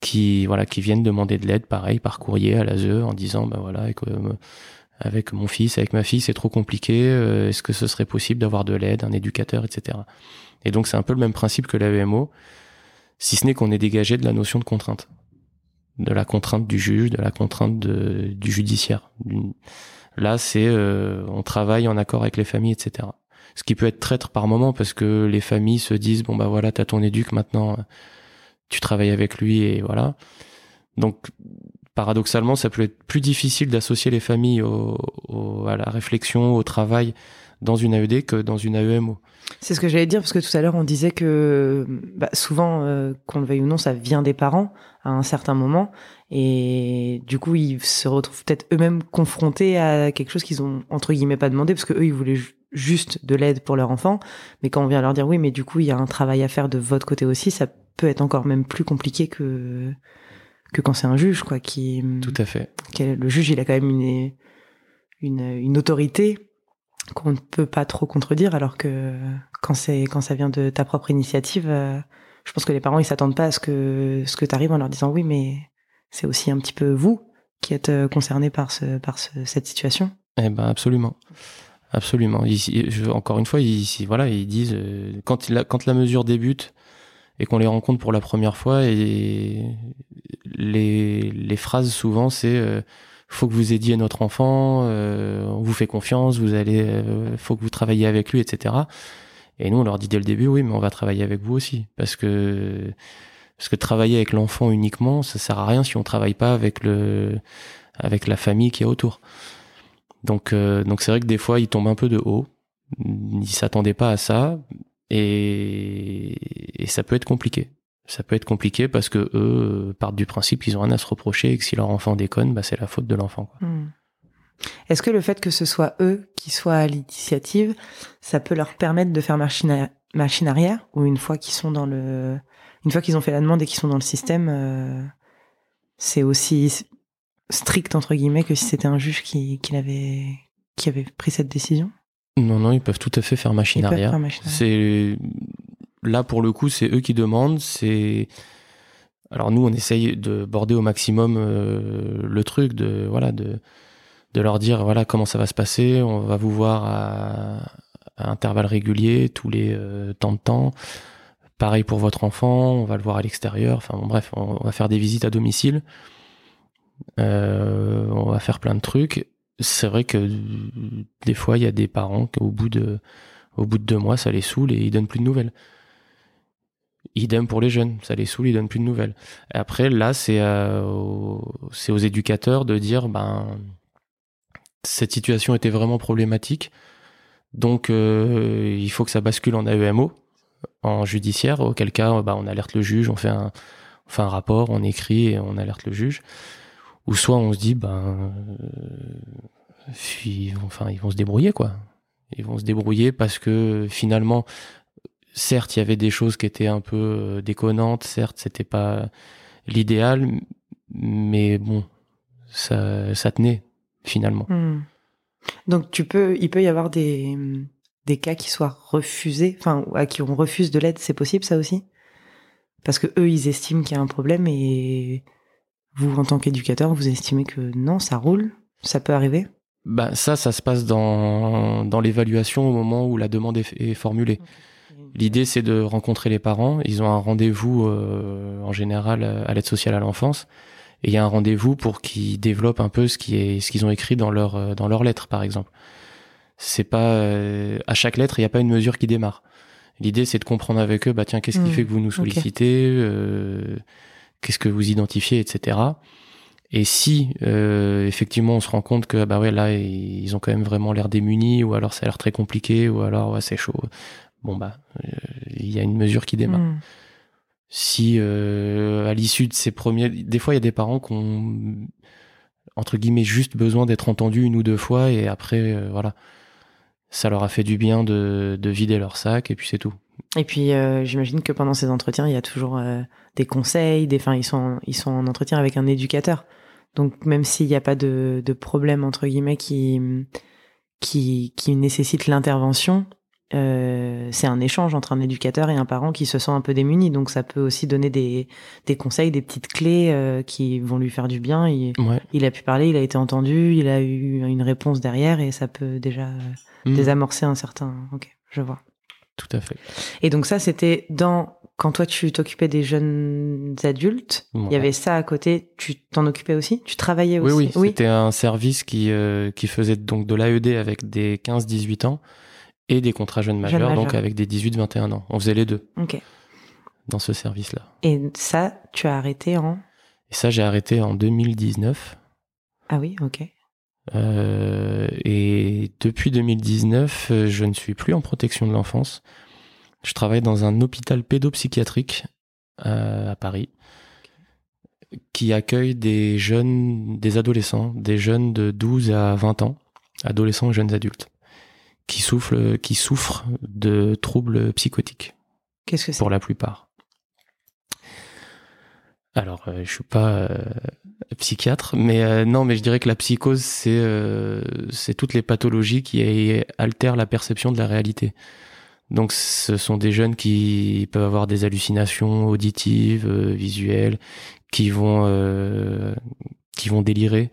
qui, voilà, qui viennent demander de l'aide, pareil, par courrier à l'A S E, en disant, ben voilà, avec, euh, avec mon fils, avec ma fille, c'est trop compliqué, euh, est-ce que ce serait possible d'avoir de l'aide, un éducateur, et cetera. Et donc, c'est un peu le même principe que l'A E M O, si ce n'est qu'on est dégagé de la notion de contrainte. De la contrainte du juge, de la contrainte de, du judiciaire. Là, c'est euh, on travaille en accord avec les familles, et cetera. Ce qui peut être traître par moment, parce que les familles se disent, bon bah voilà, t'as ton éduc, maintenant tu travailles avec lui, et voilà. Donc, paradoxalement, ça peut être plus difficile d'associer les familles au, au, à la réflexion, au travail, dans une A E D que dans une A E M O. C'est ce que j'allais dire, parce que tout à l'heure, on disait que bah, souvent, euh, qu'on le veuille ou non, ça vient des parents à un certain moment. Et du coup, ils se retrouvent peut-être eux-mêmes confrontés à quelque chose qu'ils ont, entre guillemets, pas demandé, parce qu'eux, ils voulaient ju- juste de l'aide pour leur enfant. Mais quand on vient leur dire, oui, mais du coup, il y a un travail à faire de votre côté aussi, ça peut être encore même plus compliqué que, que quand c'est un juge, quoi. Qui, tout à fait. Qui, le juge, il a quand même une, une, une autorité qu'on ne peut pas trop contredire, alors que quand c'est quand ça vient de ta propre initiative, euh, je pense que les parents ils s'attendent pas à ce que ce que t'arrives en leur disant oui, mais c'est aussi un petit peu vous qui êtes concernés par ce par ce, cette situation. Eh ben absolument, absolument. Ils, je, encore une fois, ils voilà, ils disent euh, quand la quand la mesure débute et qu'on les rencontre pour la première fois, et les les phrases souvent c'est euh, faut que vous aidiez notre enfant, euh, on vous fait confiance, vous allez, euh, faut que vous travailliez avec lui, et cetera. Et nous, on leur dit dès le début, oui, mais on va travailler avec vous aussi, parce que parce que travailler avec l'enfant uniquement, ça sert à rien si on travaille pas avec le avec la famille qui est autour. Donc euh, donc c'est vrai que des fois, ils tombent un peu de haut, ils s'attendaient pas à ça, et et ça peut être compliqué. Ça peut être compliqué parce que eux partent du principe qu'ils ont rien à se reprocher et que si leur enfant déconne, bah c'est la faute de l'enfant, quoi. Mmh. Est-ce que le fait que ce soit eux qui soient à l'initiative, ça peut leur permettre de faire machine, à... machine arrière, ou une fois qu'ils sont dans le, une fois qu'ils ont fait la demande et qu'ils sont dans le système, euh... c'est aussi strict entre guillemets que si c'était un juge qui qui l'avait qui avait pris cette décision ? Non non, ils peuvent tout à fait faire machine ils arrière. Peuvent faire machine arrière. C'est là, pour le coup, c'est eux qui demandent. C'est... Alors nous, on essaye de border au maximum euh, le truc, de, voilà, de, de leur dire voilà, comment ça va se passer. On va vous voir à, à intervalles réguliers, tous les euh, temps de temps. Pareil pour votre enfant, on va le voir à l'extérieur. Enfin bon, bref, on, on va faire des visites à domicile. Euh, on va faire plein de trucs. C'est vrai que des fois, il y a des parents qui, au bout de, au bout de deux mois, ça les saoule et ils donnent plus de nouvelles. Idem pour les jeunes, ça les saoule, ils donnent plus de nouvelles. Et après, là, c'est, euh, aux, c'est aux éducateurs de dire, ben, cette situation était vraiment problématique, donc euh, il faut que ça bascule en A E M O, en judiciaire, auquel cas, ben, on alerte le juge, on fait, un, on fait un rapport, on écrit et on alerte le juge. Ou soit on se dit, ben, euh, ils vont, enfin, ils vont se débrouiller, quoi. Ils vont se débrouiller parce que finalement, certes, il y avait des choses qui étaient un peu déconnantes, certes, c'était pas l'idéal, mais bon, ça, ça tenait, finalement. Mmh. Donc, tu peux, il peut y avoir des, des cas qui soient refusés, enfin, à qui on refuse de l'aide, c'est possible, ça aussi ? Parce que eux, ils estiment qu'il y a un problème et vous, en tant qu'éducateur, vous estimez que non, ça roule, ça peut arriver ? Bah, ça, ça se passe dans, dans l'évaluation au moment où la demande est, est formulée. Okay. L'idée, c'est de rencontrer les parents. Ils ont un rendez-vous, euh, en général, à l'aide sociale à l'enfance. Et il y a un rendez-vous pour qu'ils développent un peu ce qui est, ce qu'ils ont écrit dans leur, dans leur lettre, par exemple. C'est pas, euh, à chaque lettre, il n'y a pas une mesure qui démarre. L'idée, c'est de comprendre avec eux, bah, tiens, qu'est-ce mmh, qui fait que vous nous sollicitez, okay. euh, qu'est-ce que vous identifiez, et cetera. Et si euh, effectivement on se rend compte que bah ouais, là ils ont quand même vraiment l'air démunis, ou alors ça a l'air très compliqué, ou alors ouais, c'est chaud, bon bah il euh, y a une mesure qui démarre. Mmh. Si euh, à l'issue de ces premiers, des fois il y a des parents qui ont entre guillemets juste besoin d'être entendus une ou deux fois, et après euh, voilà, ça leur a fait du bien de, de vider leur sac, et puis c'est tout. Et puis euh, j'imagine que pendant ces entretiens il y a toujours euh, des conseils, des, enfin ils sont en, ils sont en entretien avec un éducateur. Donc même s'il n'y a pas de, de problème entre guillemets qui qui qui nécessite l'intervention, euh, c'est un échange entre un éducateur et un parent qui se sent un peu démuni. Donc ça peut aussi donner des des conseils, des petites clés euh, qui vont lui faire du bien. Il, ouais. il a pu parler, il a été entendu, il a eu une réponse derrière, et ça peut déjà euh, mmh. désamorcer un certain. Ok, je vois. Tout à fait. Et donc ça, c'était dans quand toi tu t'occupais des jeunes adultes, ouais. il y avait ça à côté. Tu t'en occupais aussi, tu travaillais aussi. Oui, oui, oui. C'était un service qui euh, qui faisait donc de l'A E D avec des quinze dix-huit ans et des contrats jeunes majeurs, jeune majeur. Donc avec des dix-huit vingt et un ans. On faisait les deux. Ok. Dans ce service-là. Et ça, tu as arrêté en. Et ça, j'ai arrêté en deux mille dix-neuf. Ah oui, ok. Euh, et depuis deux mille dix-neuf, je ne suis plus en protection de l'enfance. Je travaille dans un hôpital pédopsychiatrique à, à Paris, okay. qui accueille des jeunes, des adolescents, des jeunes de douze à vingt ans, adolescents et jeunes adultes, qui souffrent, qui souffrent de troubles psychotiques. Qu'est-ce que c'est ? Pour la plupart. Alors, euh, je suis pas euh, psychiatre, mais euh, non, mais je dirais que la psychose, c'est euh, c'est toutes les pathologies qui altèrent la perception de la réalité. Donc, ce sont des jeunes qui peuvent avoir des hallucinations auditives, euh, visuelles, qui vont euh, qui vont délirer.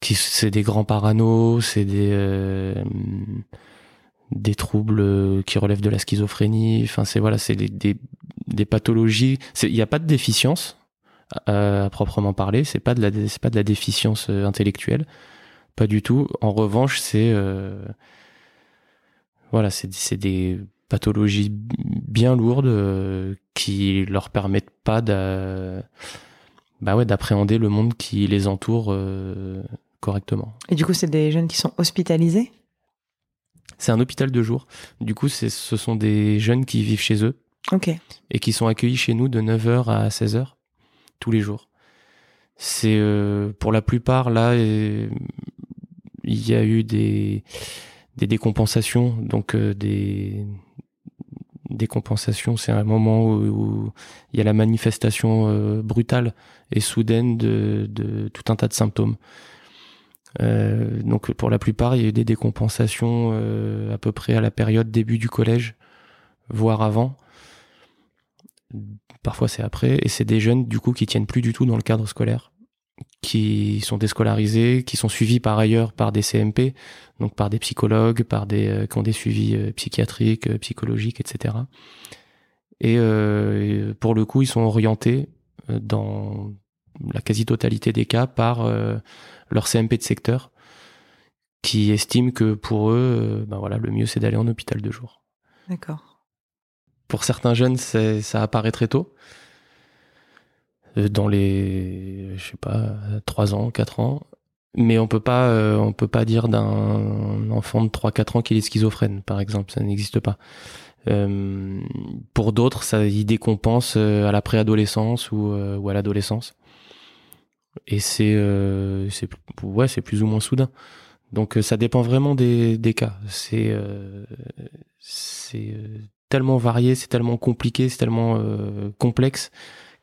Qui c'est des grands paranos, c'est des euh, des troubles qui relèvent de la schizophrénie. Enfin, c'est voilà, c'est des des, des pathologies. Il n'y a pas de déficience. À proprement parler, c'est pas de la c'est pas de la déficience intellectuelle, pas du tout. En revanche, c'est euh, voilà, c'est c'est des pathologies bien lourdes euh, qui leur permettent pas d'a, bah ouais d'appréhender le monde qui les entoure euh, correctement. Et du coup, c'est des jeunes qui sont hospitalisés ? C'est un hôpital de jour. Du coup, c'est ce sont des jeunes qui vivent chez eux, okay. et qui sont accueillis chez nous de neuf heures à seize heures. Tous les jours. C'est euh, pour la plupart là, il euh, y a eu des des décompensations, donc euh, des des compensations. C'est un moment où il y a la manifestation euh, brutale et soudaine de de tout un tas de symptômes. Euh, donc pour la plupart, il y a eu des décompensations euh, à peu près à la période début du collège, voire avant. Parfois c'est après, et c'est des jeunes du coup qui tiennent plus du tout dans le cadre scolaire, qui sont déscolarisés, qui sont suivis par ailleurs par des C M P, donc par des psychologues, par des euh, qui ont des suivis euh, psychiatriques, euh, psychologiques, et cetera. Et euh, pour le coup, ils sont orientés euh, dans la quasi-totalité des cas par euh, leur C M P de secteur, qui estiment que pour eux, euh, ben voilà, le mieux c'est d'aller en hôpital de jour. D'accord. Pour certains jeunes, c'est, ça apparaît très tôt. Dans les, je sais pas, trois ans, quatre ans. Mais on peut pas, euh, on peut pas dire d'un enfant de trois quatre ans qu'il est schizophrène, par exemple. Ça n'existe pas. Euh, pour d'autres, ça y décompense à la préadolescence ou, euh, ou à l'adolescence. Et c'est, euh, c'est, ouais, c'est plus ou moins soudain. Donc, ça dépend vraiment des, des cas. C'est, euh, c'est, euh, tellement varié, c'est tellement compliqué, c'est tellement euh, complexe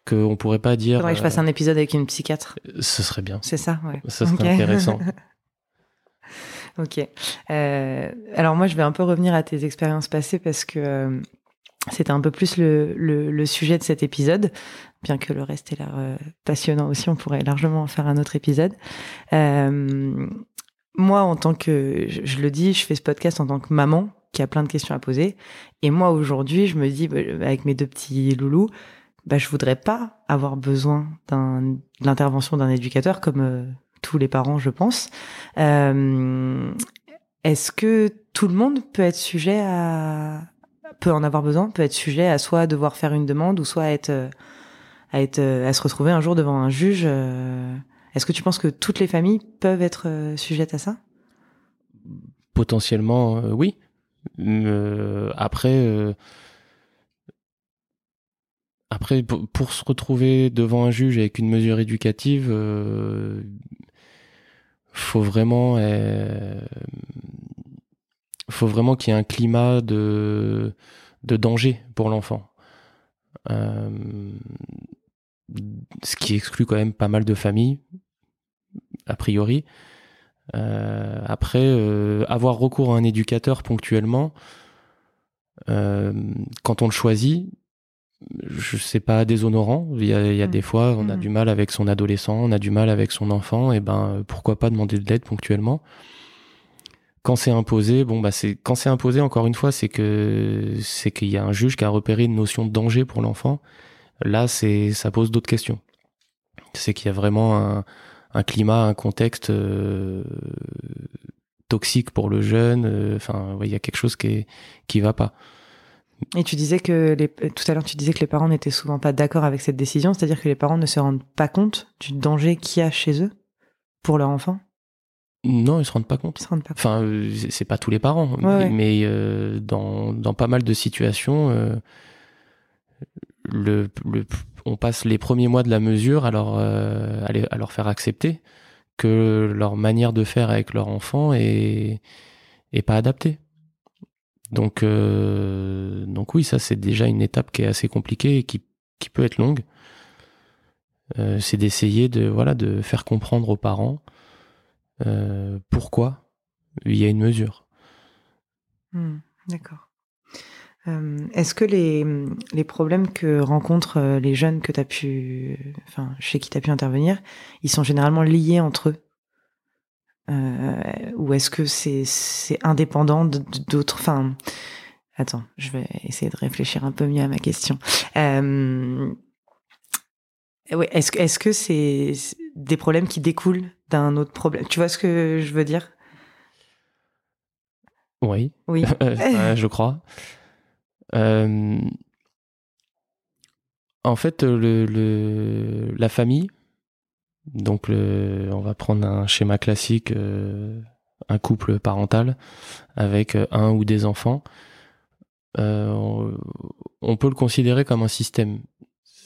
qu'on pourrait pas dire... Il faudrait que je fasse un épisode avec une psychiatre. Ce serait bien. C'est ça, ouais. Ce serait okay. intéressant. Ok. Euh, alors moi, je vais un peu revenir à tes expériences passées parce que euh, c'était un peu plus le, le, le sujet de cet épisode, bien que le reste ait l'air euh, passionnant aussi, on pourrait largement en faire un autre épisode. Euh, moi, en tant que... Je, je le dis, je fais ce podcast en tant que maman, qui a plein de questions à poser. Et moi, aujourd'hui, je me dis, bah, avec mes deux petits loulous, bah, je voudrais pas avoir besoin d'un, de l'intervention d'un éducateur, comme euh, tous les parents, je pense. Euh, est-ce que tout le monde peut être sujet à, peut en avoir besoin, peut être sujet à soit devoir faire une demande, ou soit à être, à être, à se retrouver un jour devant un juge, euh, Est-ce que tu penses que toutes les familles peuvent être euh, sujettes à ça ? Potentiellement, euh, oui. Euh, après, euh, après pour, pour se retrouver devant un juge avec une mesure éducative, euh, faut vraiment, euh, faut vraiment qu'il y ait un climat de, de danger pour l'enfant. Euh, ce qui exclut quand même pas mal de familles, a priori. Euh, après, euh, avoir recours à un éducateur ponctuellement, euh, quand on le choisit, je sais pas, déshonorant. Il y a, il y a mmh. des fois, on a mmh. du mal avec son adolescent, on a du mal avec son enfant, et ben pourquoi pas demander de l'aide ponctuellement. Quand c'est imposé, bon bah c'est quand c'est imposé encore une fois, c'est que c'est qu'il y a un juge qui a repéré une notion de danger pour l'enfant. Là, c'est ça pose d'autres questions. C'est qu'il y a vraiment un, un climat, un contexte euh, toxique pour le jeune. Enfin, euh, ouais, il y a quelque chose qui est, qui va pas. Et tu disais que les, tout à l'heure, tu disais que les parents n'étaient souvent pas d'accord avec cette décision, c'est-à-dire que les parents ne se rendent pas compte du danger qu'il y a chez eux pour leur enfant. Non, ils se rendent pas compte. Ils se rendent pas compte. Enfin, c'est pas tous les parents, ouais, ouais. mais euh, dans dans pas mal de situations, euh, le, le on passe les premiers mois de la mesure à leur euh, à, les, à leur faire accepter que leur manière de faire avec leur enfant est est pas adaptée. Donc euh, donc oui, ça c'est déjà une étape qui est assez compliquée et qui qui peut être longue. Euh, c'est d'essayer de voilà de faire comprendre aux parents. Euh, pourquoi il y a une mesure. Mmh, d'accord. Euh, est-ce que les, les problèmes que rencontrent les jeunes que t'as pu, enfin, chez qui tu as pu intervenir, ils sont généralement liés entre eux euh, ou est-ce que c'est, c'est indépendant d'autres, enfin, attends, je vais essayer de réfléchir un peu mieux à ma question. Euh, ouais, est-ce, est-ce que c'est des problèmes qui découlent d'un autre problème. Tu vois ce que je veux dire ? Oui. Oui. euh, je crois. Euh, en fait, le, le, la famille, donc le, on va prendre un schéma classique, euh, un couple parental avec un ou des enfants, euh, on, on peut le considérer comme un système.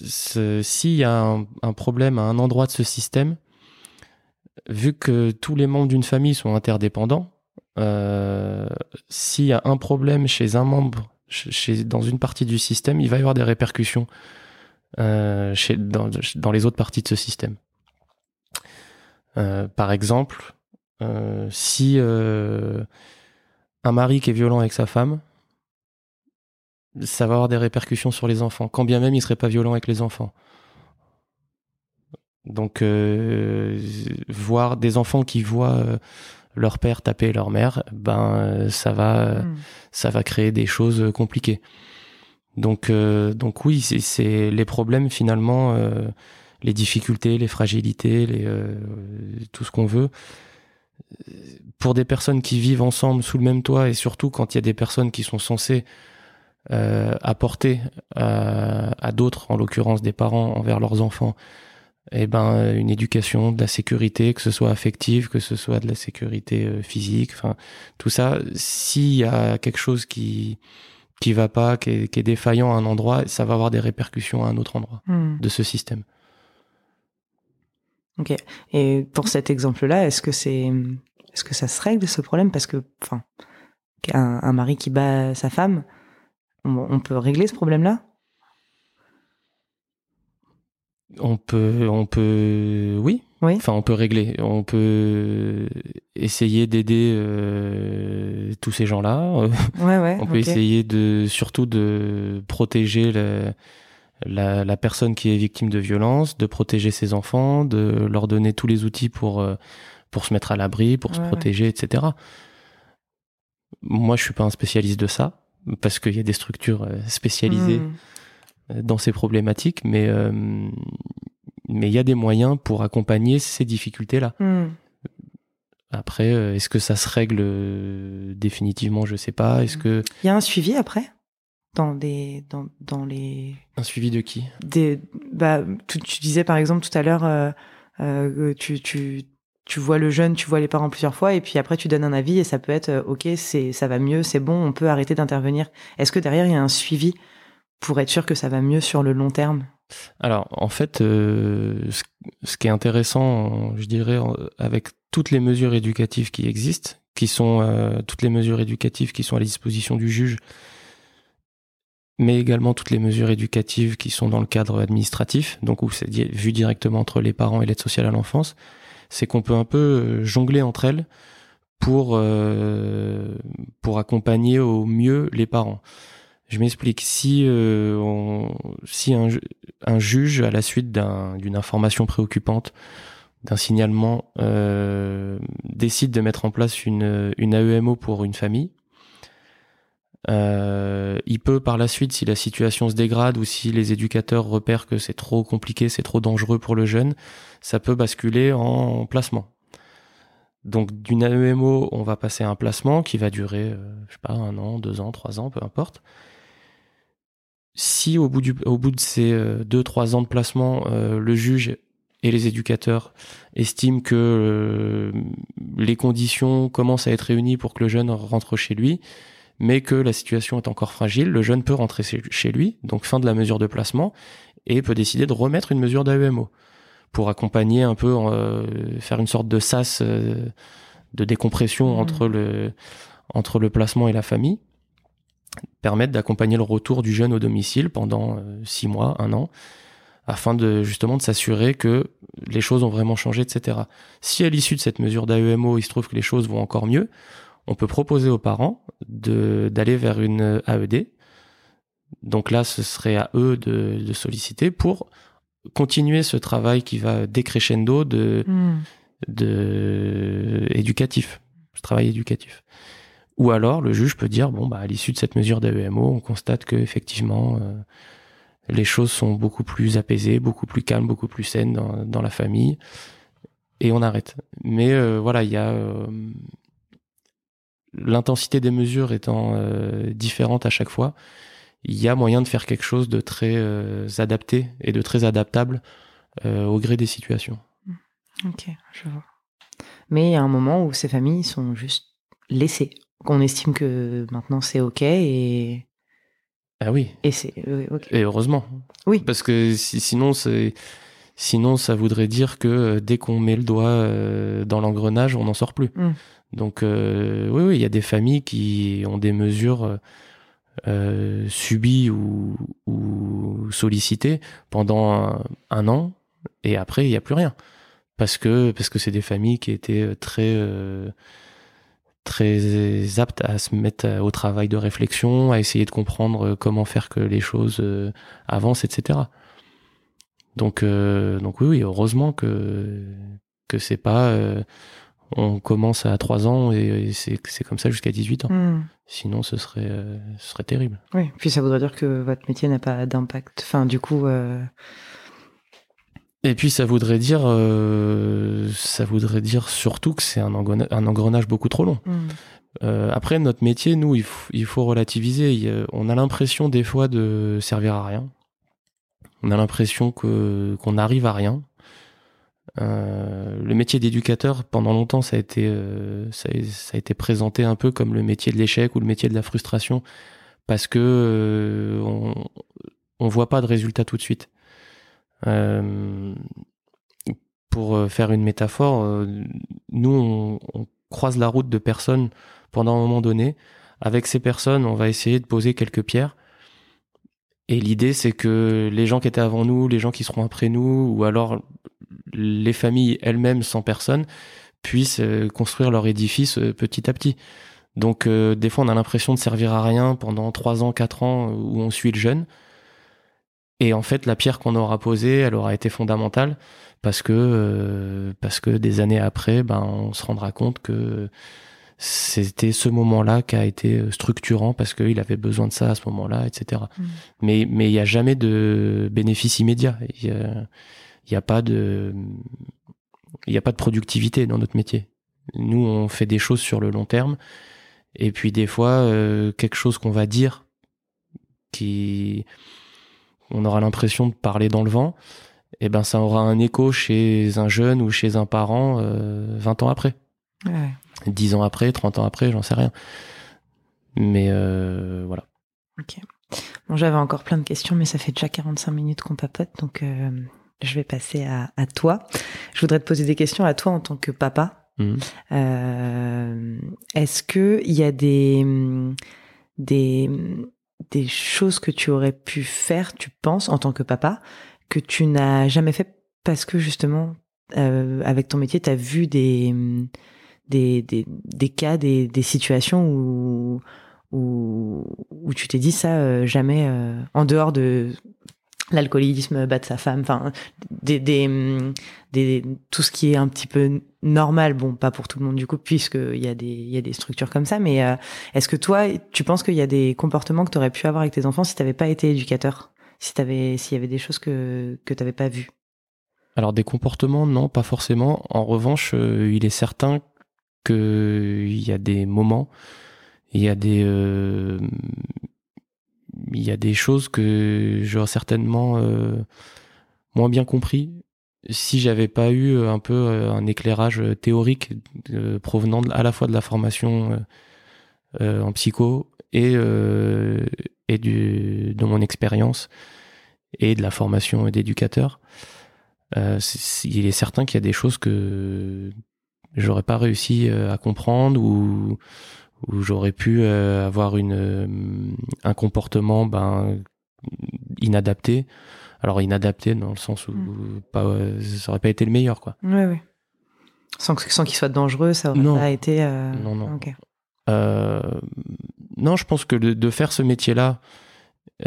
C'est, s'il y a un, un problème à un endroit de ce système, vu que tous les membres d'une famille sont interdépendants, euh, s'il y a un problème chez un membre, chez, dans une partie du système, il va y avoir des répercussions euh, chez, dans, dans les autres parties de ce système. Euh, par exemple, euh, si euh, un mari qui est violent avec sa femme, ça va avoir des répercussions sur les enfants, quand bien même il ne serait pas violent avec les enfants. Donc, euh, voir des enfants qui voient euh, leur père taper leur mère, ben euh, ça va, euh, mmh. ça va créer des choses compliquées. Donc, euh, donc oui, c'est, c'est les problèmes finalement, euh, les difficultés, les fragilités, les, euh, tout ce qu'on veut. Pour des personnes qui vivent ensemble sous le même toit et surtout quand il y a des personnes qui sont censées euh, apporter à, à d'autres, en l'occurrence des parents envers leurs enfants, eh ben, une éducation, de la sécurité, que ce soit affective, que ce soit de la sécurité physique, enfin, tout ça, s'il y a quelque chose qui, qui va pas, qui est, qui est défaillant à un endroit, ça va avoir des répercussions à un autre endroit mmh. de ce système. Ok. Et pour cet exemple-là, est-ce que c'est, est-ce que ça se règle, ce problème? Parce que, enfin, un, un mari qui bat sa femme, on, on peut régler ce problème-là? On peut, on peut, oui. oui. Enfin, on peut régler. On peut essayer d'aider euh, tous ces gens-là. Ouais, ouais, on peut okay. essayer de, surtout de protéger la, la, la personne qui est victime de violence, de protéger ses enfants, de leur donner tous les outils pour, pour se mettre à l'abri, pour ouais, se protéger, ouais. et cetera. Moi, je suis pas un spécialiste de ça, parce qu'il y a des structures spécialisées. Mmh. dans ces problématiques, mais euh, mais il y a des moyens pour accompagner ces difficultés-là. Mm. Après, est-ce que ça se règle définitivement ? Je sais pas. Est-ce que il y a un suivi après dans des dans dans les un suivi de qui ? Des bah tu, tu disais par exemple tout à l'heure euh, euh, tu, tu, tu vois le jeune, tu vois les parents plusieurs fois, et puis après tu donnes un avis, et ça peut être, euh, ok, c'est, ça va mieux, c'est bon, on peut arrêter d'intervenir. Est-ce que derrière, il y a un suivi pour être sûr que ça va mieux sur le long terme ? Alors, en fait, euh, ce, ce qui est intéressant, je dirais, avec toutes les mesures éducatives qui existent, qui sont euh, toutes les mesures éducatives qui sont à la disposition du juge, mais également toutes les mesures éducatives qui sont dans le cadre administratif, donc où c'est di- vu directement entre les parents et l'aide sociale à l'enfance, c'est qu'on peut un peu jongler entre elles pour, euh, pour accompagner au mieux les parents. Je m'explique, si, euh, on, si un, un juge, à la suite d'un, d'une information préoccupante, d'un signalement, euh, décide de mettre en place une, une A E M O pour une famille, euh, il peut par la suite, si la situation se dégrade ou si les éducateurs repèrent que c'est trop compliqué, c'est trop dangereux pour le jeune, ça peut basculer en placement. Donc d'une A E M O, on va passer à un placement qui va durer, euh, je sais pas, un an, deux ans, trois ans, peu importe. Si au bout, du, au bout de ces euh, deux, trois ans de placement, euh, le juge et les éducateurs estiment que euh, les conditions commencent à être réunies pour que le jeune rentre chez lui, mais que la situation est encore fragile, le jeune peut rentrer chez lui, donc fin de la mesure de placement, et peut décider de remettre une mesure d'A E M O pour accompagner un peu, euh, faire une sorte de sas euh, de décompression mmh. entre le, entre le placement et la famille, permettre d'accompagner le retour du jeune au domicile pendant euh, six mois, un an, afin de justement de s'assurer que les choses ont vraiment changé, et cetera. Si à l'issue de cette mesure d'A E M O, il se trouve que les choses vont encore mieux, on peut proposer aux parents de, d'aller vers une A E D. Donc là, ce serait à eux de, de solliciter pour continuer ce travail qui va décrescendo de, mmh. de éducatif, ce travail éducatif. Ou alors, le juge peut dire, bon, bah, à l'issue de cette mesure d'A E M O, on constate que effectivement, euh, les choses sont beaucoup plus apaisées, beaucoup plus calmes, beaucoup plus saines dans, dans la famille, et on arrête. Mais euh, voilà, il y a euh, l'intensité des mesures étant euh, différente à chaque fois. Il y a moyen de faire quelque chose de très euh, adapté et de très adaptable euh, au gré des situations. Ok, je vois. Mais il y a un moment où ces familles sont juste laissées. On estime que maintenant c'est ok et... Ah oui. Et, c'est... Okay. Et heureusement. Oui. Parce que si, sinon, c'est... sinon, ça voudrait dire que dès qu'on met le doigt dans l'engrenage, on n'en sort plus. Mm. Donc euh, oui, oui, il y a des familles qui ont des mesures... Euh, subi ou, ou sollicité pendant un, un an, et après il n'y a plus rien, parce que, parce que c'est des familles qui étaient très euh, très aptes à se mettre au travail de réflexion, à essayer de comprendre comment faire que les choses euh, avancent, et cetera. Donc, euh, donc oui, oui, heureusement que, que c'est pas... Euh, on commence à trois ans et c'est, c'est comme ça jusqu'à dix-huit ans. Mmh. Sinon, ce serait, euh, ce serait terrible. Oui, puis ça voudrait dire que votre métier n'a pas d'impact. Enfin, du coup... Euh... Et puis, ça voudrait dire... Euh, ça voudrait dire surtout que c'est un engrenage, un engrenage beaucoup trop long. Mmh. Euh, après, notre métier, nous, il, f- il faut relativiser. Il, on a l'impression, des fois, de servir à rien. On a l'impression que, qu'on n'arrive à rien. Euh, le métier d'éducateur, pendant longtemps, ça a été, euh, ça, ça a été présenté un peu comme le métier de l'échec ou le métier de la frustration, parce que euh, on, on voit pas de résultat tout de suite. Euh, pour faire une métaphore, euh, nous, on, on croise la route de personnes pendant un moment donné. Avec ces personnes, on va essayer de poser quelques pierres. Et l'idée, c'est que les gens qui étaient avant nous, les gens qui seront après nous, ou alors les familles elles-mêmes sans personne, puissent construire leur édifice petit à petit. Donc euh, des fois, on a l'impression de servir à rien pendant trois ans, quatre ans, où on suit le jeune. Et en fait, la pierre qu'on aura posée, elle aura été fondamentale, parce que, euh, parce que des années après, ben, on se rendra compte que c'était ce moment-là qui a été structurant, parce qu'il avait besoin de ça à ce moment-là, et cetera. Mmh. Mais mais il n'y a jamais de bénéfice immédiat. Il n'y a, y a pas de il n'y a pas de productivité dans notre métier. Nous, on fait des choses sur le long terme, et puis des fois euh, quelque chose qu'on va dire, qui on aura l'impression de parler dans le vent, eh ben, ça aura un écho chez un jeune ou chez un parent euh, vingt ans après. Ouais. dix ans après, trente ans après, j'en sais rien. Mais euh, voilà. Ok. Bon, j'avais encore plein de questions, mais ça fait déjà quarante-cinq minutes qu'on papote, donc euh, je vais passer à, à toi. Je voudrais te poser des questions à toi en tant que papa. Mmh. Euh, est-ce qu'il y a des, des, des choses que tu aurais pu faire, tu penses, en tant que papa, que tu n'as jamais fait parce que justement, euh, avec ton métier, tu as vu des, des, des, des cas, des, des situations où... Où, où tu t'es dit ça euh, jamais euh, en dehors de l'alcoolisme, battre sa femme, enfin des, des, des, tout ce qui est un petit peu normal, bon pas pour tout le monde du coup puisqu'il y a des, il y a des structures comme ça, mais euh, est-ce que toi tu penses qu'il y a des comportements que tu aurais pu avoir avec tes enfants si tu n'avais pas été éducateur, si t'avais, s'il y avait des choses que, que tu n'avais pas vues? Alors des comportements, non, pas forcément. En revanche, euh, il est certain qu'il y a des moments, il y a des euh, il y a des choses que j'aurais certainement euh, moins bien compris si j'avais pas eu un peu euh, un éclairage théorique euh, provenant de, à la fois de la formation euh, euh, en psycho et euh, et du de mon expérience et de la formation d'éducateur. Euh, c'est, c'est, il est certain qu'il y a des choses que j'aurais pas réussi euh, à comprendre ou où j'aurais pu euh, avoir une euh, un comportement ben inadapté. Alors inadapté dans le sens où mmh. pas euh, ça aurait pas été le meilleur quoi. Oui oui. Sans sans qu'il soit dangereux, ça aurait non. pas été euh... Non non. Okay. Euh, non, je pense que de, de faire ce métier-là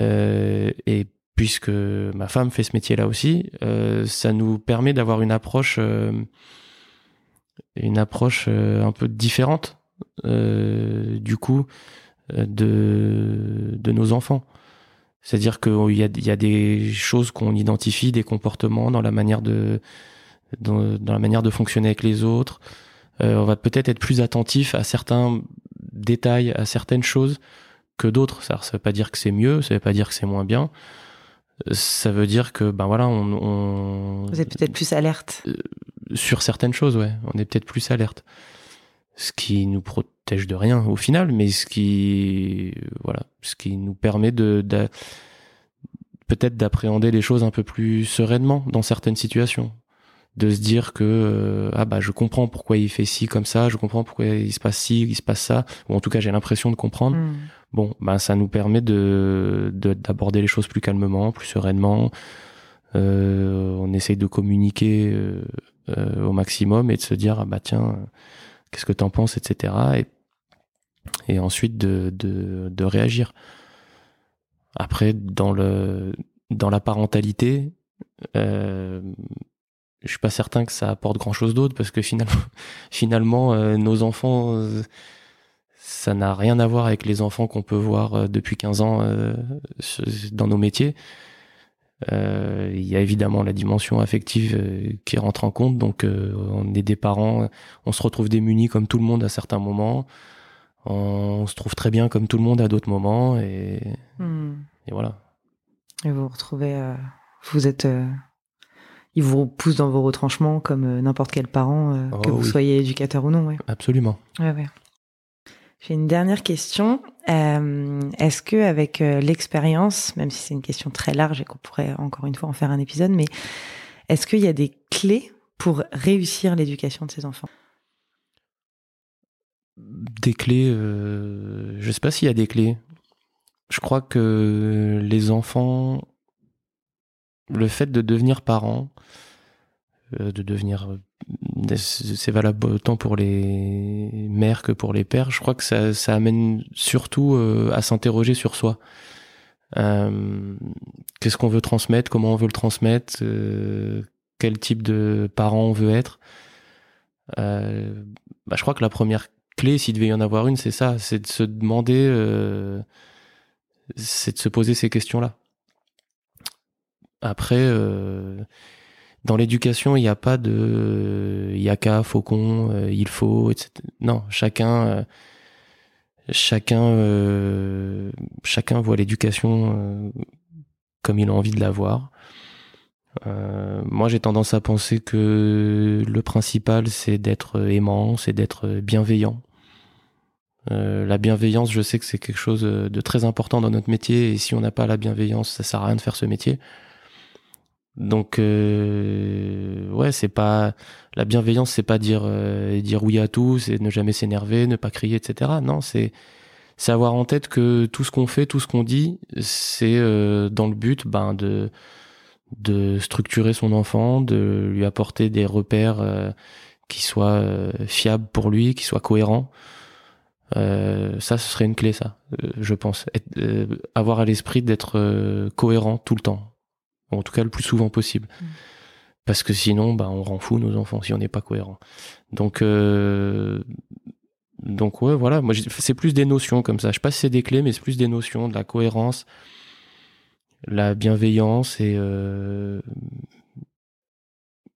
euh, et puisque ma femme fait ce métier-là aussi, euh, ça nous permet d'avoir une approche euh, une approche euh, un peu différente. Euh, du coup de, de nos enfants, c'est-à-dire qu'il y a, il y a des choses qu'on identifie, des comportements dans la manière de dans, dans la manière de fonctionner avec les autres. Euh, on va peut-être être plus attentif à certains détails, à certaines choses que d'autres. Ça, ça veut pas dire que c'est mieux, ça veut pas dire que c'est moins bien, ça veut dire que ben voilà on, on... vous êtes peut-être plus alerte euh, sur certaines choses. Ouais, on est peut-être plus alerte, ce qui nous protège de rien au final, mais ce qui voilà, ce qui nous permet de, de peut-être d'appréhender les choses un peu plus sereinement dans certaines situations, de se dire que euh, ah bah je comprends pourquoi il fait ci comme ça, je comprends pourquoi il se passe ci, il se passe ça, ou en tout cas j'ai l'impression de comprendre. Mmh. Bon, bah ça nous permet de, de d'aborder les choses plus calmement, plus sereinement. Euh, on essaye de communiquer euh, euh, au maximum et de se dire ah bah tiens, qu'est-ce que t'en penses, et cetera. Et, et ensuite de, de, de réagir. Après, dans, le, dans la parentalité, euh, je suis pas certain que ça apporte grand-chose d'autre parce que finalement, finalement euh, nos enfants, euh, ça n'a rien à voir avec les enfants qu'on peut voir euh, depuis quinze ans euh, dans nos métiers. Euh, il y a évidemment la dimension affective euh, qui rentre en compte, donc euh, on est des parents, on se retrouve démunis comme tout le monde à certains moments, on, on se trouve très bien comme tout le monde à d'autres moments et, mmh. et voilà. Et vous vous retrouvez, euh, vous êtes, euh, ils vous poussent dans vos retranchements comme euh, n'importe quel parent, euh, oh, que vous oui. soyez éducateur ou non. Ouais. Absolument. Ouais, ouais. J'ai une dernière question. Euh, est-ce que avec euh, l'expérience, même si c'est une question très large et qu'on pourrait encore une fois en faire un épisode, mais est-ce qu'il y a des clés pour réussir l'éducation de ces enfants ? Des clés, euh, je ne sais pas s'il y a des clés. Je crois que les enfants, le fait de devenir parent, euh, de devenir... c'est valable autant pour les mères que pour les pères, je crois que ça, ça amène surtout euh, à s'interroger sur soi. Euh, qu'est-ce qu'on veut transmettre, comment on veut le transmettre, euh, quel type de parent on veut être. Euh, bah, je crois que la première clé, s'il devait y en avoir une, c'est ça, c'est de se demander, euh, c'est de se poser ces questions-là. Après... Euh, dans l'éducation, il n'y a pas de yaka, faucon, euh, il faut, et cetera. Non, chacun, euh, chacun, euh, chacun voit l'éducation euh, comme il a envie de la voir. Euh, moi, j'ai tendance à penser que le principal, c'est d'être aimant, c'est d'être bienveillant. Euh, la bienveillance, je sais que c'est quelque chose de très important dans notre métier, et si on n'a pas la bienveillance, ça sert à rien de faire ce métier. Donc, euh, ouais, c'est pas la bienveillance, c'est pas dire euh, dire oui à tout, c'est ne jamais s'énerver, ne pas crier, et cetera. Non, c'est c'est avoir en tête que tout ce qu'on fait, tout ce qu'on dit, c'est euh, dans le but, ben de de structurer son enfant, de lui apporter des repères euh, qui soient euh, fiables pour lui, qui soient cohérents. Euh, ça, ce serait une clé, ça, euh, je pense. Être, euh, avoir à l'esprit d'être euh, cohérent tout le temps. En tout cas, le plus souvent possible. Mmh. Parce que sinon, bah, on rend fou nos enfants si on n'est pas cohérent. Donc, euh, donc ouais, voilà. Moi, c'est plus des notions comme ça. Je sais pas si c'est des clés, mais c'est plus des notions de la cohérence, la bienveillance et, euh...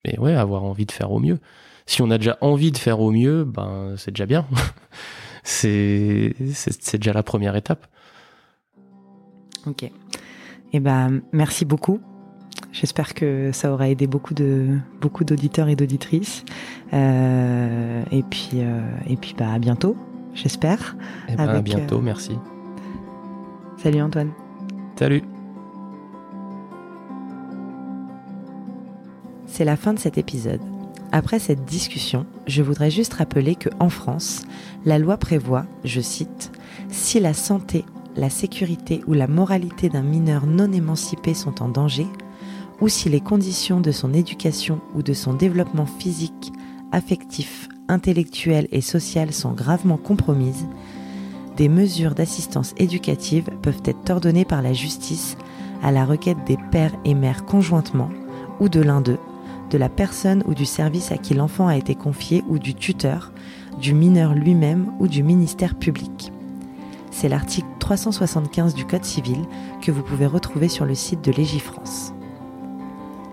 et ouais, avoir envie de faire au mieux. Si on a déjà envie de faire au mieux, ben c'est déjà bien. c'est, c'est, c'est déjà la première étape. Ok. Eh ben, merci beaucoup. J'espère que ça aura aidé beaucoup de beaucoup d'auditeurs et d'auditrices. Euh, et puis euh, et puis bah à bientôt, j'espère. Eh ben, avec, à bientôt, euh... merci. Salut Antoine. Salut. C'est la fin de cet épisode. Après cette discussion, je voudrais juste rappeler que en France, la loi prévoit, je cite, « Si la santé, la sécurité ou la moralité d'un mineur non émancipé sont en danger, ou si les conditions de son éducation ou de son développement physique, affectif, intellectuel et social sont gravement compromises, des mesures d'assistance éducative peuvent être ordonnées par la justice à la requête des pères et mères conjointement, ou de l'un d'eux, de la personne ou du service à qui l'enfant a été confié ou du tuteur, du mineur lui-même ou du ministère public. » C'est l'article trois cent soixante-quinze du Code civil que vous pouvez retrouver sur le site de Légifrance.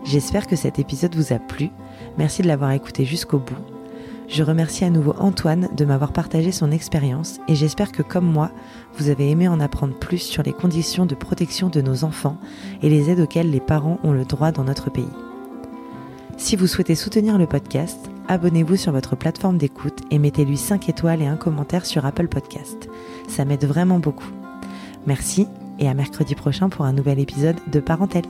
J'espère que cet épisode vous a plu. Merci de l'avoir écouté jusqu'au bout. Je remercie à nouveau Antoine de m'avoir partagé son expérience et j'espère que, comme moi, vous avez aimé en apprendre plus sur les conditions de protection de nos enfants et les aides auxquelles les parents ont le droit dans notre pays. Si vous souhaitez soutenir le podcast, abonnez-vous sur votre plateforme d'écoute et mettez-lui cinq étoiles et un commentaire sur Apple Podcast. Ça m'aide vraiment beaucoup. Merci et à mercredi prochain pour un nouvel épisode de Parentel.